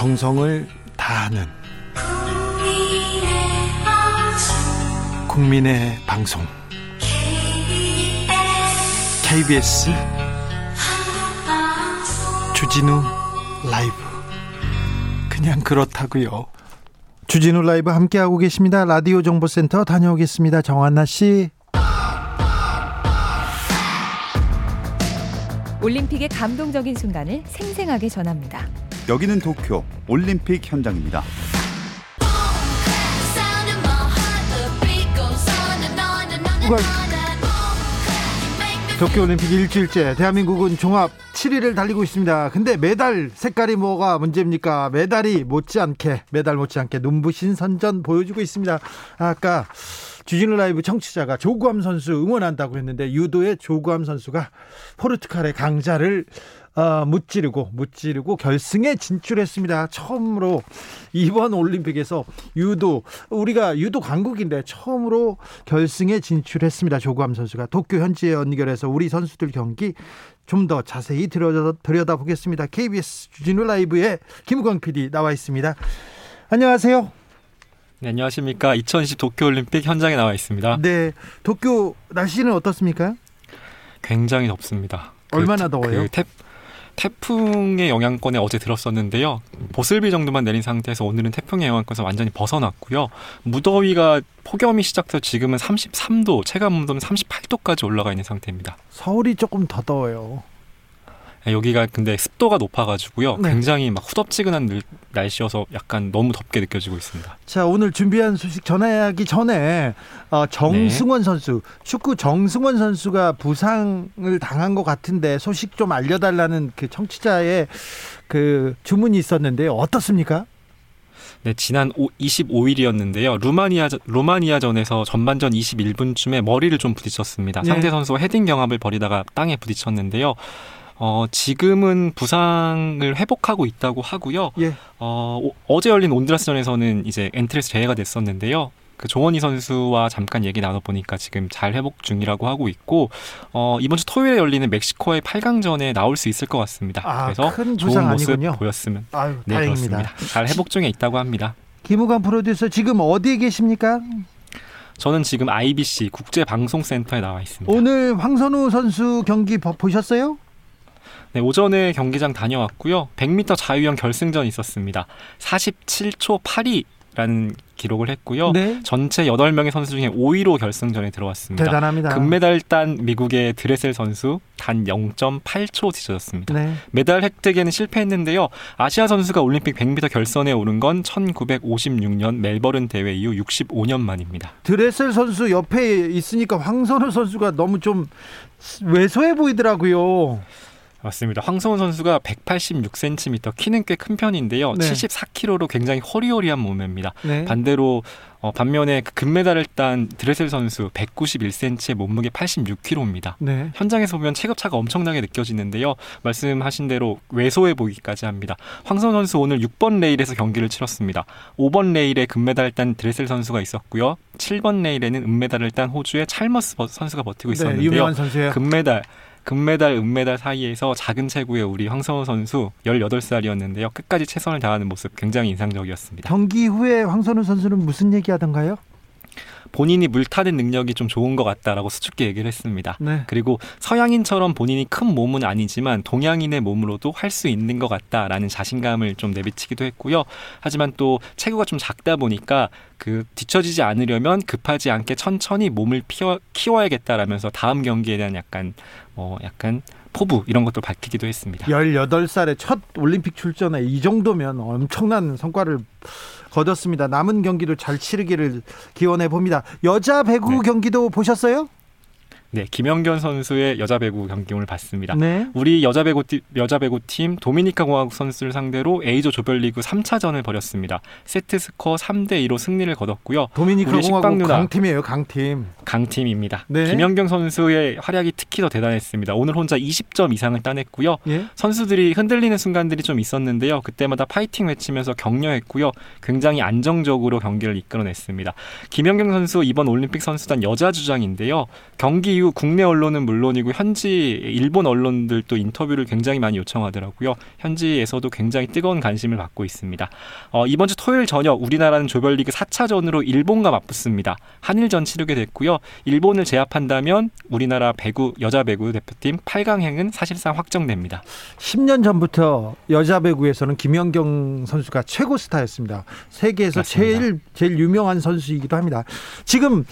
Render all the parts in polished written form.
정성을 다하는 국민의 방송 KBS 주진우 라이브, 그냥 그렇다고요. 주진우 라이브 함께하고 계십니다. 라디오 정보센터 다녀오겠습니다. 정한나 씨. 올림픽의 감동적인 순간을 생생하게 전합니다. 여기는 도쿄 올림픽 현장입니다. 도쿄올림픽 일주일째 대한민국은 종합 7위를 달리고 있습니다. 근데 메달 색깔이 뭐가 문제입니까? 메달 못지않게 눈부신 선전 보여주고 있습니다. 아까 주진우 라이브 청취자가 조규암 선수 응원한다고 했는데, 유도의 조규암 선수가 포르투갈의 강자를 무찌르고 결승에 진출했습니다. 처음으로 이번 올림픽에서 유도, 우리가 유도 강국인데 처음으로 결승에 진출했습니다. 조규암 선수가 도쿄 현지에 연결해서 우리 선수들 경기 좀 더 자세히 들여다보겠습니다. KBS 주진우 라이브에 김우광 PD 나와 있습니다. 안녕하세요. 네, 안녕하십니까. 2020 도쿄올림픽 현장에 나와 있습니다. 네, 도쿄 날씨는 어떻습니까? 굉장히 덥습니다. 얼마나 더워요? 태풍의 영향권에 어제 들었었는데요. 보슬비 정도만 내린 상태에서 오늘은 태풍의 영향권에서 완전히 벗어났고요. 무더위가 폭염이 시작돼서 지금은 33도, 체감온도는 38도까지 올라가 있는 상태입니다. 서울이 조금 더 더워요. 여기가 근데 습도가 높아가지고요. 네. 굉장히 막 후덥지근한 날씨여서 약간 너무 덥게 느껴지고 있습니다. 자, 오늘 준비한 소식 전하기 전에 정승원 선수, 축구 정승원 선수가 부상을 당한 것 같은데 소식 좀 알려달라는 그 청취자의 그 주문이 있었는데요. 어떻습니까? 네, 지난 25일이었는데요. 로마니아전에서 전반전 21분쯤에 머리를 좀 부딪혔습니다. 네. 상대 선수와 헤딩 경합을 벌이다가 땅에 부딪혔는데요. 지금은 부상을 회복하고 있다고 하고요. 예. 어제 열린 온드라스전에서는 이제 엔트리에서 제외가 됐었는데요. 그 조원희 선수와 잠깐 얘기 나눠보니까 지금 잘 회복 중이라고 하고 있고, 이번 주 토요일에 열리는 멕시코의 8강전에 나올 수 있을 것 같습니다. 그래서 큰 부상 좋은 모습 아니군요. 보였으면. 아유, 네, 다행입니다. 그렇습니다. 잘 회복 중에 있다고 합니다. 김우관 프로듀서, 지금 어디에 계십니까? 저는 지금 IBC 국제방송센터에 나와 있습니다. 오늘 황선우 선수 경기 보셨어요? 네, 오전에 경기장 다녀왔고요. 100m 자유형 결승전이 있었습니다. 47초 82라는 기록을 했고요. 네? 전체 8명의 선수 중에 5위로 결승전에 들어왔습니다. 대단합니다. 금메달 딴 미국의 드레셀 선수 단 0.8초 뒤져졌습니다. 네. 메달 획득에는 실패했는데요. 아시아 선수가 올림픽 100m 결선에 오른 건 1956년 멜버른 대회 이후 65년 만입니다. 드레셀 선수 옆에 있으니까 황선우 선수가 너무 좀 왜소해 보이더라고요. 맞습니다. 황선우 선수가 186cm, 키는 꽤 큰 편인데요. 네. 74kg로 굉장히 허리허리한 몸매입니다. 네. 반면에 금메달을 딴 드레셀 선수 191cm의 몸무게 86kg입니다. 네. 현장에서 보면 체급차가 엄청나게 느껴지는데요. 말씀하신 대로 왜소해 보이기까지 합니다. 황선우 선수 오늘 6번 레일에서 경기를 치렀습니다. 5번 레일에 금메달을 딴 드레셀 선수가 있었고요. 7번 레일에는 은메달을 딴 호주의 찰머스 선수가 버티고 있었는데요. 네, 유명한 선수예요. 금메달, 은메달 사이에서 작은 체구의 우리 황선우 선수 18살이었는데요. 끝까지 최선을 다하는 모습 굉장히 인상적이었습니다. 경기 후에 황선우 선수는 무슨 얘기하던가요? 본인이 물타는 능력이 좀 좋은 것 같다라고 수줍게 얘기를 했습니다. 네. 그리고 서양인처럼 본인이 큰 몸은 아니지만 동양인의 몸으로도 할 수 있는 것 같다라는 자신감을 좀 내비치기도 했고요. 하지만 또 체구가 좀 작다 보니까 뒤처지지 않으려면 급하지 않게 천천히 몸을 키워야겠다라면서 다음 경기에 대한 약간 포부 이런 것도 밝히기도 했습니다. 18살에 첫 올림픽 출전에 이 정도면 엄청난 성과를 거뒀습니다. 남은 경기도 잘 치르기를 기원해 봅니다. 여자 배구 경기도 보셨어요? 네, 김연경 선수의 여자 배구 경기 오늘 봤습니다. 네. 우리 여자 배구팀 도미니카공화국 선수를 상대로 A조 조별리그 3차전을 벌였습니다. 세트 스코어 3대2로 승리를 거뒀고요. 도미니카공화국 강팀이에요, 강팀. 강팀입니다. 네. 김연경 선수의 활약이 특히 더 대단했습니다. 오늘 혼자 20점 이상을 따냈고요. 네. 선수들이 흔들리는 순간들이 좀 있었는데요. 그때마다 파이팅 외치면서 격려했고요. 굉장히 안정적으로 경기를 이끌어냈습니다. 김연경 선수 이번 올림픽 선수단 여자 주장인데요. 경기 이후 국내 언론은 물론이고 현지 일본 언론들도 인터뷰를 굉장히 많이 요청하더라고요. 현지에서도 굉장히 뜨거운 관심을 받고 있습니다. 이번 주 토요일 저녁 우리나라는 조별리그 4차전으로 일본과 맞붙습니다. 한일전 치르게 됐고요. 일본을 제압한다면 우리나라 배구 여자 배구 대표팀 8강행은 사실상 확정됩니다. 10년 전부터 여자 배구에서는 김연경 선수가 최고 스타였습니다. 세계에서 제일 유명한 선수이기도 합니다. 지금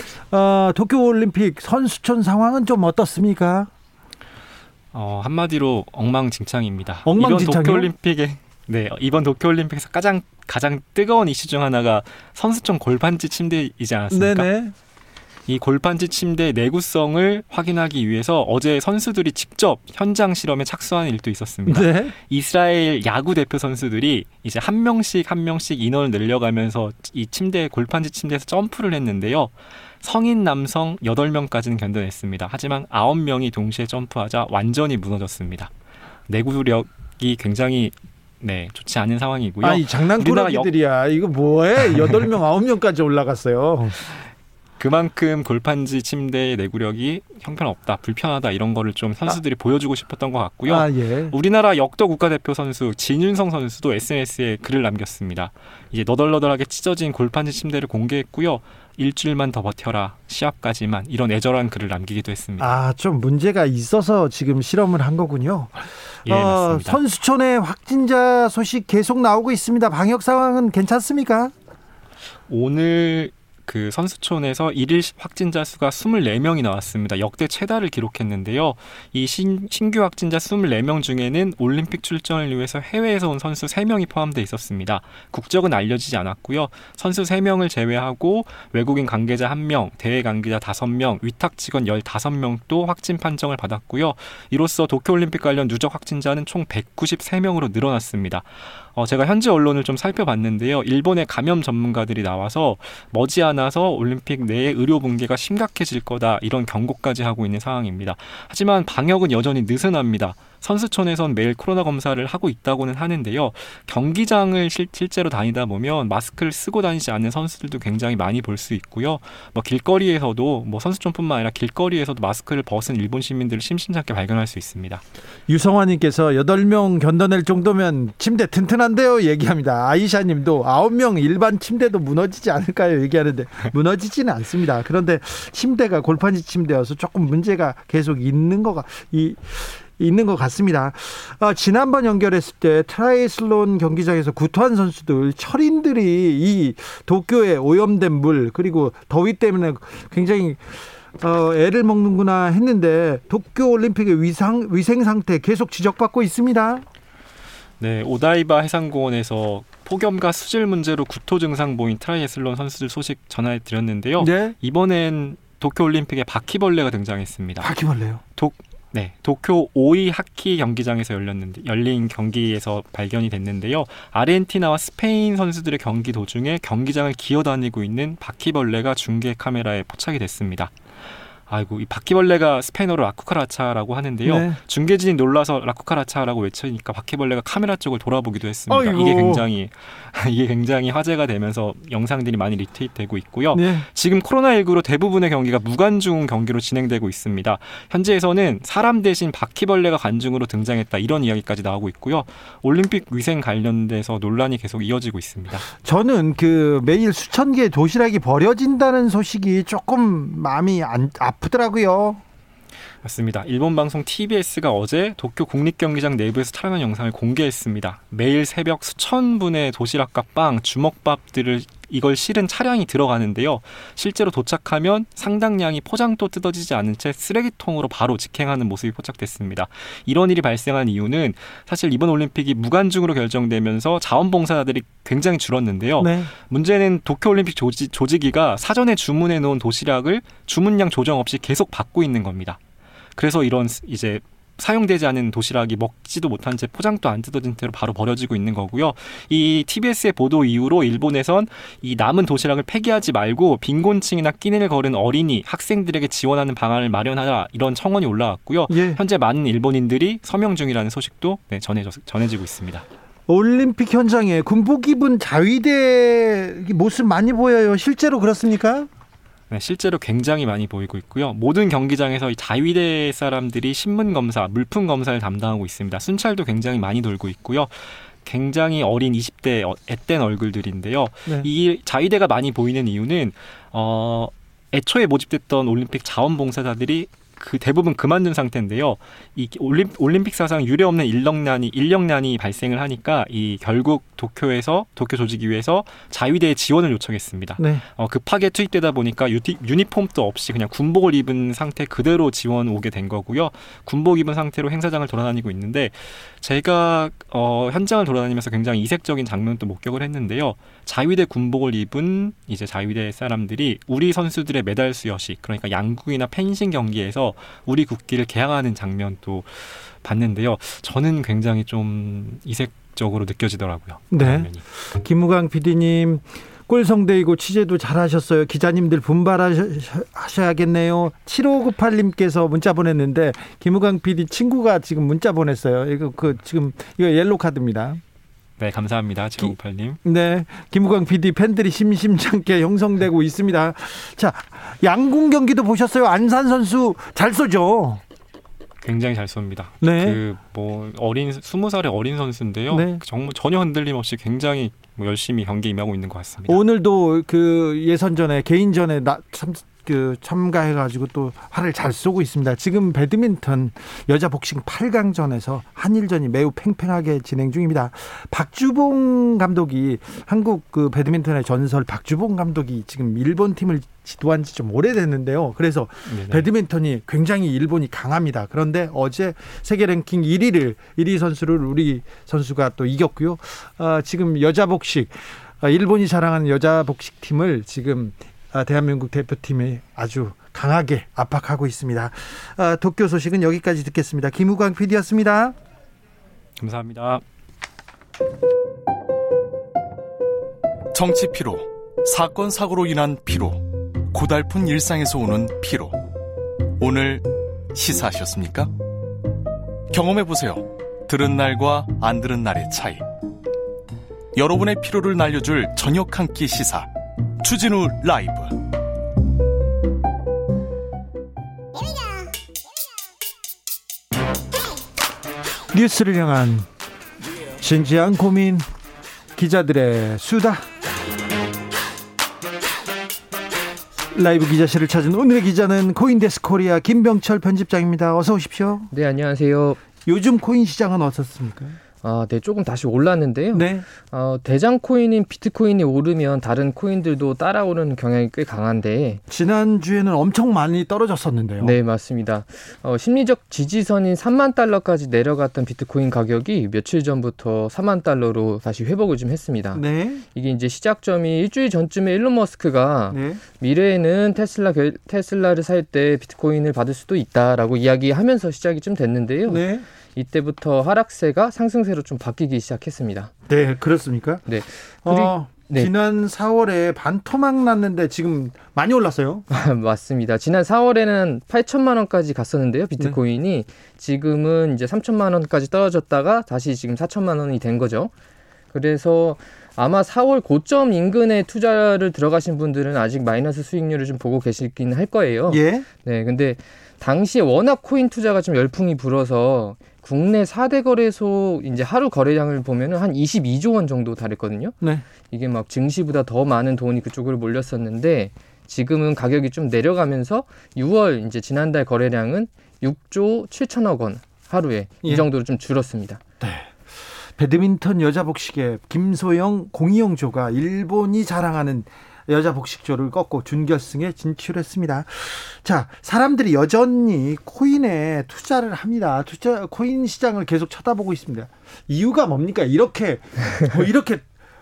도쿄올림픽 선수촌 상황은 좀 어떻습니까? 한마디로 엉망진창입니다. 엉망진창이요? 이번 도쿄올림픽에서 가장 뜨거운 이슈 중 하나가 선수촌 골반지 침대이지 않았습니까? 네네. 이 골반지 침대의 내구성을 확인하기 위해서 어제 선수들이 직접 현장 실험에 착수한 일도 있었습니다. 네. 이스라엘 야구 대표 선수들이 이제 한 명씩 인원을 늘려가면서 이 골반지 침대에서 점프를 했는데요. 성인 남성 8명까지는 견뎌냈습니다. 하지만 9명이 동시에 점프하자 완전히 무너졌습니다. 내구력이 굉장히 좋지 않은 상황이고요. 아, 이 장난꾸러기들이야. 이거 뭐해? 8명, 9명까지 올라갔어요. 그만큼 골판지 침대의 내구력이 형편없다, 불편하다 이런 거를 좀 선수들이 보여주고 싶었던 것 같고요. 우리나라 역도 국가대표 선수 진윤성 선수도 SNS에 글을 남겼습니다. 이제 너덜너덜하게 찢어진 골판지 침대를 공개했고요. 일주일만 더 버텨라, 시합까지만, 이런 애절한 글을 남기기도 했습니다. 좀 문제가 있어서 지금 실험을 한 거군요. 맞습니다. 선수촌의 확진자 소식 계속 나오고 있습니다. 방역 상황은 괜찮습니까? 오늘 그 선수촌에서 1일 확진자 수가 24명이 나왔습니다. 역대 최다를 기록했는데요. 이 신규 확진자 24명 중에는 올림픽 출전을 위해서 해외에서 온 선수 3명이 포함되어 있었습니다. 국적은 알려지지 않았고요. 선수 3명을 제외하고 외국인 관계자 1명, 대회 관계자 5명, 위탁 직원 15명도 확진 판정을 받았고요. 이로써 도쿄올림픽 관련 누적 확진자는 총 193명으로 늘어났습니다. 제가 현지 언론을 좀 살펴봤는데요. 일본의 감염 전문가들이 나와서 머지않아서 올림픽 내에 의료 붕괴가 심각해질 거다, 이런 경고까지 하고 있는 상황입니다. 하지만 방역은 여전히 느슨합니다. 선수촌에선 매일 코로나 검사를 하고 있다고는 하는데요. 경기장을 실제로 다니다 보면 마스크를 쓰고 다니지 않는 선수들도 굉장히 많이 볼 수 있고요. 길거리에서도 선수촌뿐만 아니라 길거리에서도 마스크를 벗은 일본 시민들을 심심찮게 발견할 수 있습니다. 유성환님께서 8명 견뎌낼 정도면 침대 튼튼한데요 얘기합니다. 아이샤님도 9명 일반 침대도 무너지지 않을까요 얘기하는데 무너지지는 않습니다. 그런데 침대가 골판지 침대여서 조금 문제가 계속 있는 것 같습니다. 지난번 연결했을 때 트라이애슬론 경기장에서 구토한 선수들, 철인들이 이 도쿄에 오염된 물 그리고 더위 때문에 굉장히 애를 먹는구나 했는데 도쿄올림픽의 위생 상태 계속 지적받고 있습니다. 네, 오다이바 해상공원에서 폭염과 수질 문제로 구토 증상 보인 트라이애슬론 선수들 소식 전해드렸는데요. 네? 이번엔 도쿄올림픽에 바퀴벌레가 등장했습니다. 바퀴벌레요? 도쿄 오이 하키 경기장에서 열린 경기에서 발견이 됐는데요. 아르헨티나와 스페인 선수들의 경기 도중에 경기장을 기어다니고 있는 바퀴벌레가 중계 카메라에 포착이 됐습니다. 이 바퀴벌레가 스페인어로 라쿠카라차라고 하는데요. 네. 중계진이 놀라서 라쿠카라차라고 외치니까 바퀴벌레가 카메라 쪽을 돌아보기도 했습니다. 이게 굉장히 화제가 되면서 영상들이 많이 리트윗되고 있고요. 네. 지금 코로나19로 대부분의 경기가 무관중 경기로 진행되고 있습니다. 현지에서는 사람 대신 바퀴벌레가 관중으로 등장했다, 이런 이야기까지 나오고 있고요. 올림픽 위생 관련돼서 논란이 계속 이어지고 있습니다. 저는 매일 수천 개의 도시락이 버려진다는 소식이 조금 마음이 아프더라고요. 맞습니다. 일본 방송 TBS가 어제 도쿄 국립경기장 내부에서 촬영한 영상을 공개했습니다. 매일 새벽 수천 분의 도시락과 빵, 주먹밥들을 이걸 실은 차량이 들어가는데요. 실제로 도착하면 상당량이 포장도 뜯어지지 않은 채 쓰레기통으로 바로 직행하는 모습이 포착됐습니다. 이런 일이 발생한 이유는 사실 이번 올림픽이 무관중으로 결정되면서 자원봉사자들이 굉장히 줄었는데요. 네. 문제는 도쿄올림픽 조직위가 사전에 주문해놓은 도시락을 주문량 조정 없이 계속 받고 있는 겁니다. 그래서 이런 이제 사용되지 않은 도시락이 먹지도 못한 채 포장도 안 뜯어진 채로 바로 버려지고 있는 거고요. 이 TBS의 보도 이후로 일본에선 이 남은 도시락을 폐기하지 말고 빈곤층이나 끼니를 거른 어린이, 학생들에게 지원하는 방안을 마련하라, 이런 청원이 올라왔고요. 예. 현재 많은 일본인들이 서명 중이라는 소식도 전해지고 있습니다. 올림픽 현장에 군복 입은 자위대 모습 많이 보여요. 실제로 그렇습니까? 네, 실제로 굉장히 많이 보이고 있고요. 모든 경기장에서 이 자위대 사람들이 신문검사, 물품검사를 담당하고 있습니다. 순찰도 굉장히 많이 돌고 있고요. 굉장히 어린 20대 앳된 얼굴들인데요. 네. 이 자위대가 많이 보이는 이유는 애초에 모집됐던 올림픽 자원봉사자들이 그 대부분 그만둔 상태인데요. 이 올림픽 사상 유례없는 인력난이 발생을 하니까 이 결국 도쿄 조직위에서 자위대의 지원을 요청했습니다. 네. 급하게 투입되다 보니까 유니폼도 없이 그냥 군복을 입은 상태 그대로 지원 오게 된 거고요. 군복 입은 상태로 행사장을 돌아다니고 있는데 제가 현장을 돌아다니면서 굉장히 이색적인 장면도 목격을 했는데요. 자위대 군복을 입은 이제 자위대 사람들이 우리 선수들의 메달 수여식, 그러니까 양궁이나 펜싱 경기에서 우리 국기를 개항하는 장면도 봤는데요. 저는 굉장히 좀 이색적으로 느껴지더라고요. 네. 장면이. 김우광 PD님, 꿀성대이고 취재도 잘하셨어요. 기자님들 분발하셔야겠네요. 7598님께서 문자 보냈는데 김우광 PD 친구가 지금 문자 보냈어요. 이거 옐로 카드입니다. 네, 감사합니다. 7598님. 네, 김우광 PD 팬들이 심심찮게 형성되고 있습니다. 자, 양궁 경기도 보셨어요? 안산 선수 잘 쏘죠? 굉장히 잘 쏩니다. 네. 어린 20살의 어린 선수인데요. 네. 정말 전혀 흔들림 없이 굉장히 열심히 경기에 임하고 있는 것 같습니다. 오늘도 그 예선전에 개인전에 참가해가지고 또 활을 잘 쏘고 있습니다. 지금 배드민턴 여자 복싱 8강전에서 한일전이 매우 팽팽하게 진행 중입니다. 박주봉 감독이 한국 그 배드민턴의 전설 박주봉 감독이 지금 일본 팀을 지도한 지 좀 오래됐는데요. 그래서 네네. 배드민턴이 굉장히 일본이 강합니다. 그런데 어제 세계 랭킹 1위 선수를 우리 선수가 또 이겼고요. 지금 여자 복식 일본이 자랑하는 여자 복식 팀을 지금 대한민국 대표팀이 아주 강하게 압박하고 있습니다. 도쿄 소식은 여기까지 듣겠습니다. 김우광 PD였습니다. 감사합니다. 정치 피로, 사건 사고로 인한 피로, 고달픈 일상에서 오는 피로. 오늘 시사하셨습니까? 경험해보세요. 들은 날과 안 들은 날의 차이. 여러분의 피로를 날려줄 저녁 한 끼 시사. 주진우 라이브. 뉴스를 향한 진지한 고민, 기자들의 수다. 라이브 기자실을 찾은 오늘의 기자는 코인데스 코리아 김병철 편집장입니다. 어서 오십시오. 네, 안녕하세요. 요즘 코인 시장은 어떻습니까? 네, 조금 다시 올랐는데요. 네. 대장 코인인 비트코인이 오르면 다른 코인들도 따라오는 경향이 꽤 강한데 지난주에는 엄청 많이 떨어졌었는데요. 네, 맞습니다. 심리적 지지선인 3만 달러까지 내려갔던 비트코인 가격이 며칠 전부터 4만 달러로 다시 회복을 좀 했습니다. 네. 이게 이제 시작점이 일주일 전쯤에 일론 머스크가 네. 미래에는 테슬라를 살 때 비트코인을 받을 수도 있다라고 이야기하면서 시작이 좀 됐는데요. 네. 이때부터 하락세가 상승세로 좀 바뀌기 시작했습니다. 네, 그렇습니까? 네. 네. 지난 4월에 반토막 났는데 지금 많이 올랐어요. 맞습니다. 지난 4월에는 8천만 원까지 갔었는데요. 비트코인이 네. 지금은 이제 3천만 원까지 떨어졌다가 다시 지금 4천만 원이 된 거죠. 그래서 아마 4월 고점 인근에 투자를 들어가신 분들은 아직 마이너스 수익률을 좀 보고 계시긴 할 거예요. 예. 네, 근데 당시에 워낙 코인 투자가 좀 열풍이 불어서 국내 4대 거래소 이제 하루 거래량을 보면은 한 22조 원 정도 달했거든요. 네. 이게 막 증시보다 더 많은 돈이 그쪽으로 몰렸었는데 지금은 가격이 좀 내려가면서 6월 이제 지난달 거래량은 6조 7천억 원 하루에 예. 이 정도로 좀 줄었습니다. 네. 배드민턴 여자 복식에 김소영, 공희영 조가 일본이 자랑하는 여자 복식조를 꺾고 준결승에 진출했습니다. 자, 사람들이 여전히 코인에 투자를 합니다. 코인 시장을 계속 쳐다보고 있습니다. 이유가 뭡니까? 이렇게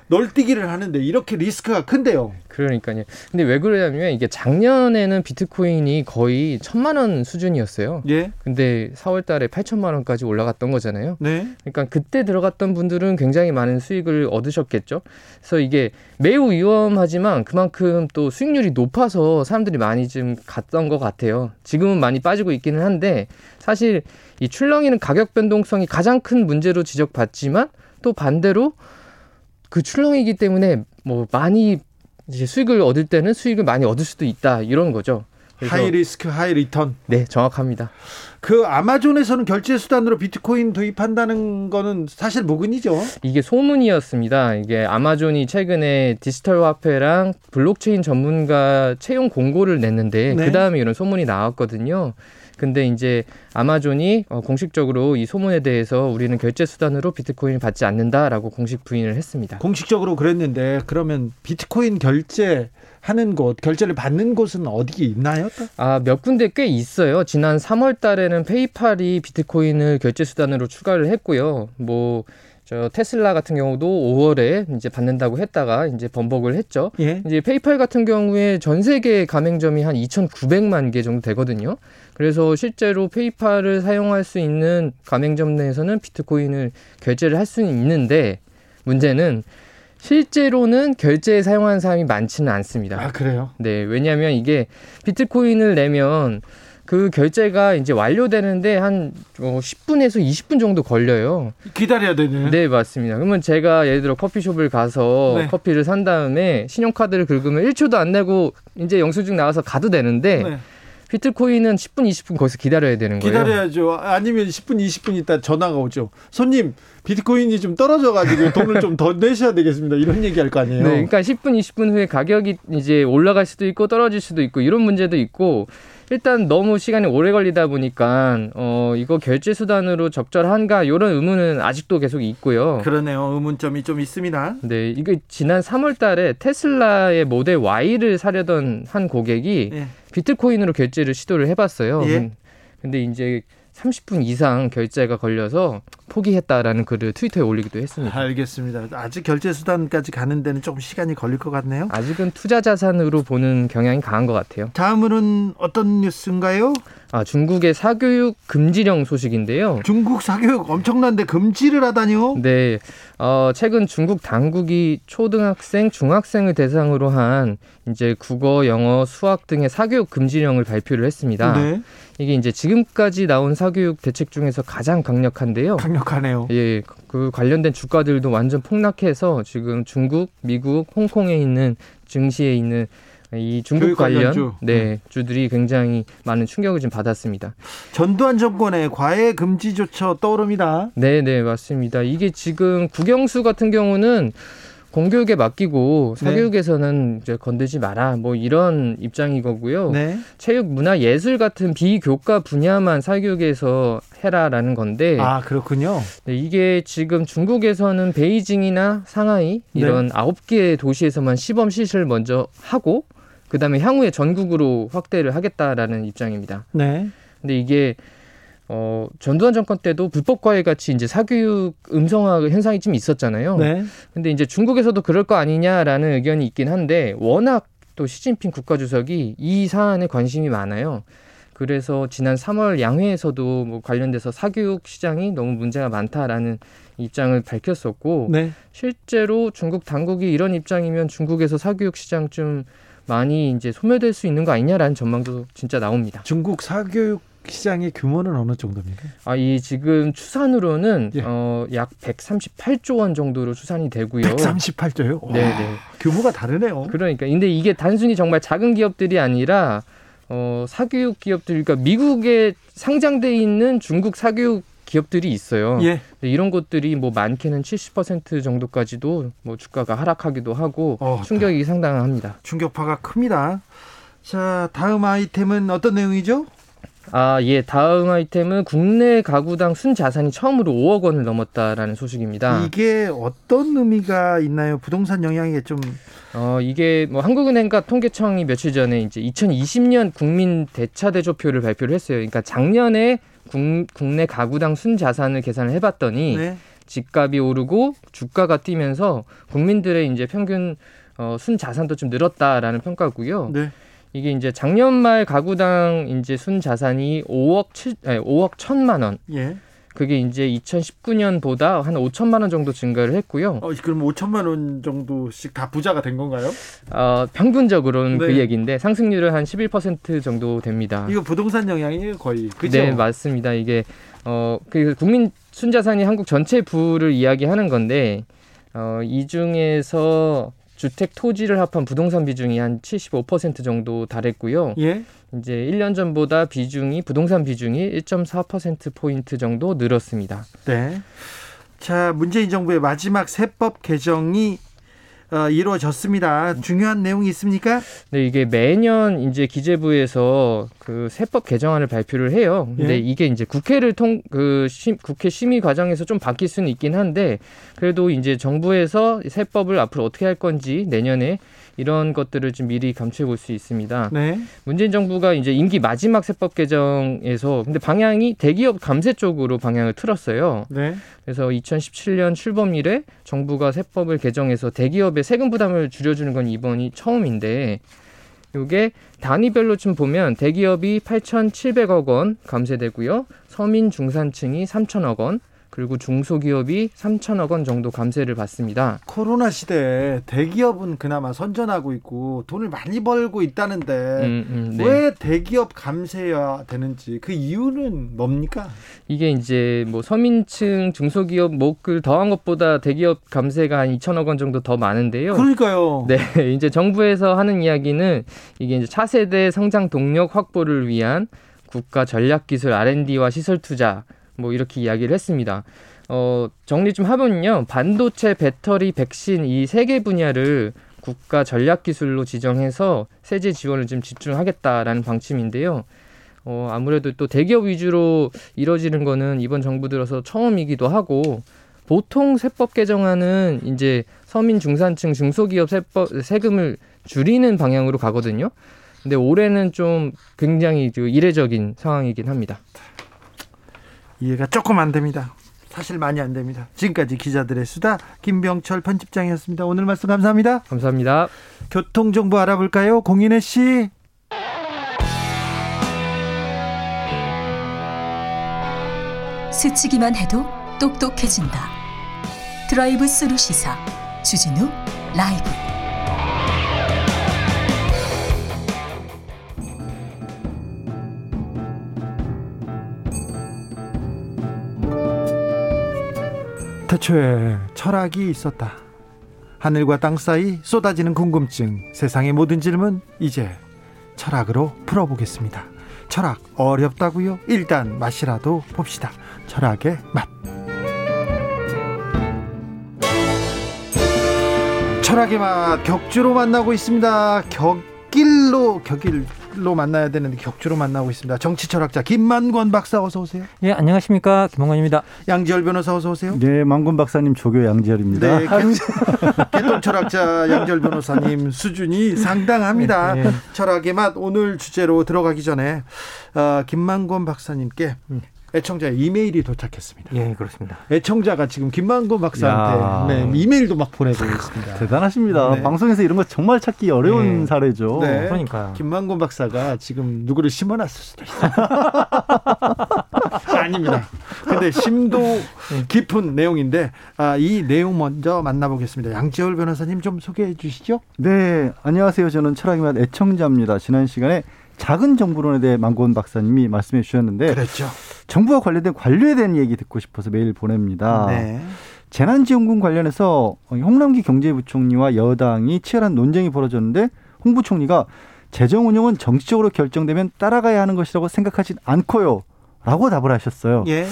널뛰기를 하는데 이렇게 리스크가 큰데요. 그러니까요. 근데 왜 그러냐면 이게 작년에는 비트코인이 거의 1,000만 원 수준이었어요. 예. 근데 4월 달에 8,000만 원까지 올라갔던 거잖아요. 네. 그러니까 그때 들어갔던 분들은 굉장히 많은 수익을 얻으셨겠죠. 그래서 이게 매우 위험하지만 그만큼 또 수익률이 높아서 사람들이 많이 좀 갔던 것 같아요. 지금은 많이 빠지고 있기는 한데 사실 이 출렁이는 가격 변동성이 가장 큰 문제로 지적받지만 또 반대로 그 출렁이기 때문에 많이 이제 수익을 얻을 때는 수익을 많이 얻을 수도 있다 이런 거죠. 하이 리스크 하이 리턴. 네, 정확합니다. 그 아마존에서는 결제 수단으로 비트코인 도입한다는 거는 사실 모근이죠. 이게 소문이었습니다. 이게 아마존이 최근에 디지털 화폐랑 블록체인 전문가 채용 공고를 냈는데 네. 그다음에 이런 소문이 나왔거든요. 근데 이제 아마존이 공식적으로 이 소문에 대해서 우리는 결제 수단으로 비트코인을 받지 않는다라고 공식 부인을 했습니다. 공식적으로 그랬는데 그러면 비트코인 결제하는 곳, 결제를 받는 곳은 어디에 있나요? 아, 몇 군데 꽤 있어요. 지난 3월 달에는 페이팔이 비트코인을 결제 수단으로 추가를 했고요. 테슬라 같은 경우도 5월에 이제 받는다고 했다가 이제 번복을 했죠. 예? 이제 페이팔 같은 경우에 전 세계 가맹점이 한 2,900만 개 정도 되거든요. 그래서 실제로 페이팔을 사용할 수 있는 가맹점 내에서는 비트코인을 결제를 할 수는 있는데 문제는 실제로는 결제에 사용하는 사람이 많지는 않습니다. 아, 그래요? 네, 왜냐하면 이게 비트코인을 내면 그 결제가 이제 완료되는데 한 10분에서 20분 정도 걸려요. 기다려야 되네요. 네, 맞습니다. 그러면 제가 예를 들어 커피숍을 가서 네. 커피를 산 다음에 신용카드를 긁으면 1초도 안 내고 이제 영수증 나와서 가도 되는데 네. 비트코인은 10분, 20분 거기서 기다려야 되는 거예요. 기다려야죠. 아니면 10분, 20분 있다 전화가 오죠. 손님, 비트코인이 좀 떨어져가지고 돈을 좀 더 내셔야 되겠습니다. 이런 얘기할 거 아니에요. 네, 그러니까 10분, 20분 후에 가격이 이제 올라갈 수도 있고 떨어질 수도 있고 이런 문제도 있고 일단 너무 시간이 오래 걸리다 보니까 이거 결제 수단으로 적절한가 이런 의문은 아직도 계속 있고요. 그러네요. 의문점이 좀 있습니다. 네, 이거 지난 3월 달에 테슬라의 모델 Y를 사려던 한 고객이 예. 비트코인으로 결제를 시도를 해봤어요. 예. 근데 이제 30분 이상 결제가 걸려서 포기했다라는 글을 트위터에 올리기도 했습니다. 알겠습니다. 아직 결제 수단까지 가는 데는 조금 시간이 걸릴 것 같네요. 아직은 투자 자산으로 보는 경향이 강한 것 같아요. 다음으로는 어떤 뉴스인가요? 아, 중국의 사교육 금지령 소식인데요. 중국 사교육 엄청난데 금지를 하다니요? 네. 최근 중국 당국이 초등학생, 중학생을 대상으로 한 이제 국어, 영어, 수학 등의 사교육 금지령을 발표를 했습니다. 네. 이게 이제 지금까지 나온 사교육 대책 중에서 가장 강력한데요. 강력하네요. 예, 그 관련된 주가들도 완전 폭락해서 지금 중국, 미국, 홍콩에 있는 증시에 있는 이 중국 관련 주들이 굉장히 많은 충격을 좀 받았습니다. 전두환 정권의 과외 금지 조처 떠오릅니다. 네, 맞습니다. 이게 지금 국영수 같은 경우는 공교육에 맡기고 사교육에서는 이제 건들지 마라 이런 입장인 거고요. 네. 체육, 문화, 예술 같은 비교과 분야만 사교육에서 해라라는 건데. 아, 그렇군요. 네, 이게 지금 중국에서는 베이징이나 상하이 이런 9개의 도시에서만 시범 실시를 먼저 하고 그다음에 향후에 전국으로 확대를 하겠다라는 입장입니다. 네. 근데 이게 전두환 정권 때도 불법 과외 같이 이제 사교육 음성화 현상이 좀 있었잖아요. 네. 근데 이제 중국에서도 그럴 거 아니냐라는 의견이 있긴 한데 워낙 또 시진핑 국가주석이 이 사안에 관심이 많아요. 그래서 지난 3월 양회에서도 관련돼서 사교육 시장이 너무 문제가 많다라는 입장을 밝혔었고 네. 실제로 중국 당국이 이런 입장이면 중국에서 사교육 시장 좀 많이 이제 소멸될 수 있는 거 아니냐라는 전망도 진짜 나옵니다. 중국 사교육 시장의 규모는 어느 정도입니까? 이 지금 추산으로는 약 138조 원 정도로 추산이 되고요. 138조요? 네. 규모가 다르네요. 그러니까 근데 이게 단순히 정말 작은 기업들이 아니라 사교육 기업들, 그러니까 미국에 상장돼 있는 중국 사교육 기업들이 있어요. 예. 이런 곳들이 많게는 70% 정도까지도 주가가 하락하기도 하고 충격이 상당합니다. 충격파가 큽니다. 자, 다음 아이템은 어떤 내용이죠? 다음 아이템은 국내 가구당 순자산이 처음으로 5억 원을 넘었다라는 소식입니다. 이게 어떤 의미가 있나요? 부동산 영향이 좀... 이게 한국은행과 통계청이 며칠 전에 이제 2020년 국민 대차대조표를 발표를 했어요. 그러니까 작년에 국내 가구당 순자산을 계산을 해봤더니 네. 집값이 오르고 주가가 뛰면서 국민들의 이제 평균 순자산도 좀 늘었다라는 평가고요. 네. 이게 이제 작년 말 가구당 이제 순자산이 5억 1천만 원. 예. 그게 이제 2019년보다 한 5천만 원 정도 증가를 했고요. 그럼 5천만 원 정도씩 다 부자가 된 건가요? 평균적으로는 네. 그 얘기인데 상승률은 한 11% 정도 됩니다. 이거 부동산 영향이에요, 거의. 그죠? 네, 맞습니다. 이게 그 국민 순자산이 한국 전체 부를 이야기하는 건데 이 중에서 주택 토지를 합한 부동산 비중이 한 75% 정도 달했고요. 예. 이제 1년 전보다 부동산 비중이 1.4%포인트 정도 늘었습니다. 네. 자, 문재인 정부의 마지막 세법 개정이 이루어졌습니다. 중요한 내용이 있습니까? 네, 이게 매년 이제 기재부에서 그 세법 개정안을 발표를 해요. 근데 예. 이게 이제 국회 심의 과정에서 좀 바뀔 수는 있긴 한데 그래도 이제 정부에서 세법을 앞으로 어떻게 할 건지 내년에 이런 것들을 좀 미리 감춰볼 수 있습니다. 네. 문재인 정부가 이제 임기 마지막 세법 개정에서 근데 방향이 대기업 감세 쪽으로 방향을 틀었어요. 네. 그래서 2017년 출범일에 정부가 세법을 개정해서 대기업의 세금 부담을 줄여주는 건 이번이 처음인데 이게 단위별로 좀 보면 대기업이 8,700억 원 감세되고요. 서민 중산층이 3,000억 원. 그리고 중소기업이 3,000억 원 정도 감세를 받습니다. 코로나 시대에 대기업은 그나마 선전하고 있고 돈을 많이 벌고 있다는데 네. 왜 대기업 감세해야 되는지 그 이유는 뭡니까? 이게 이제 뭐 서민층 중소기업 목을 더한 것보다 대기업 감세가 한 2,000억 원 정도 더 많은데요. 그러니까요. 네, 이제 정부에서 하는 이야기는 이게 이제 차세대 성장 동력 확보를 위한 국가 전략기술 R&D와 시설 투자 뭐 이렇게 이야기를 했습니다. 정리 좀 하면요. 반도체, 배터리, 백신 이 세 개 분야를 국가 전략기술로 지정해서 세제 지원을 좀 집중하겠다라는 방침인데요. 아무래도 또 대기업 위주로 이뤄지는 거는 이번 정부 들어서 처음이기도 하고 보통 세법 개정안은 이제 서민, 중산층, 중소기업 세금을 줄이는 방향으로 가거든요. 근데 올해는 좀 굉장히 이례적인 상황이긴 합니다. 이해가 조금 안 됩니다. 사실 많이 안 됩니다. 지금까지 기자들의 수다 김병철 편집장이었습니다. 오늘 말씀 감사합니다. 감사합니다. 교통정보 알아볼까요? 공인혜 씨. 스치기만 해도 똑똑해진다. 드라이브 스루 시사 주진우 라이브. 태초에 철학이 있었다. 하늘과 땅 사이 쏟아지는 궁금증, 세상의 모든 질문 이제 철학으로 풀어보겠습니다. 철학 어렵다고요? 일단 맛이라도 봅시다. 철학의 맛. 철학의 맛 격주로 만나고 있습니다. 격일로 만나야 되는데 격주로 만나고 있습니다. 정치 철학자 김만권 박사 어서 오세요. 예, 안녕하십니까. 김만권입니다. 양지열 변호사 어서 오세요. 네, 만권 박사님 조교 양지열입니다. 네, 개똥 철학자 양지열 변호사님 수준이 상당합니다. 네. 철학의 맛 오늘 주제로 들어가기 전에 김만권 박사님께 애청자의 이메일이 도착했습니다. 예, 그렇습니다. 애청자가 지금 김만권 박사한테 네, 이메일도 막 보내고 있습니다. 대단하십니다. 네. 방송에서 이런 거 정말 찾기 어려운 네. 사례죠. 네. 그러니까요. 김만권 박사가 지금 누구를 심어놨을 수도 있어요. 아닙니다. 근데 심도 깊은 내용인데 이 내용 먼저 만나보겠습니다. 양지열 변호사님 좀 소개해 주시죠. 네, 안녕하세요. 저는 철학의 맛 애청자입니다. 지난 시간에 작은 정부론에 대해 만권 박사님이 말씀해 주셨는데 그랬죠. 정부와 관련된 관료에 대한 얘기 듣고 싶어서 메일 보냅니다. 네. 재난지원금 관련해서 홍남기 경제부총리와 여당이 치열한 논쟁이 벌어졌는데 홍 부총리가 재정운용은 정치적으로 결정되면 따라가야 하는 것이라고 생각하진 않고요 라고 답을 하셨어요. 예.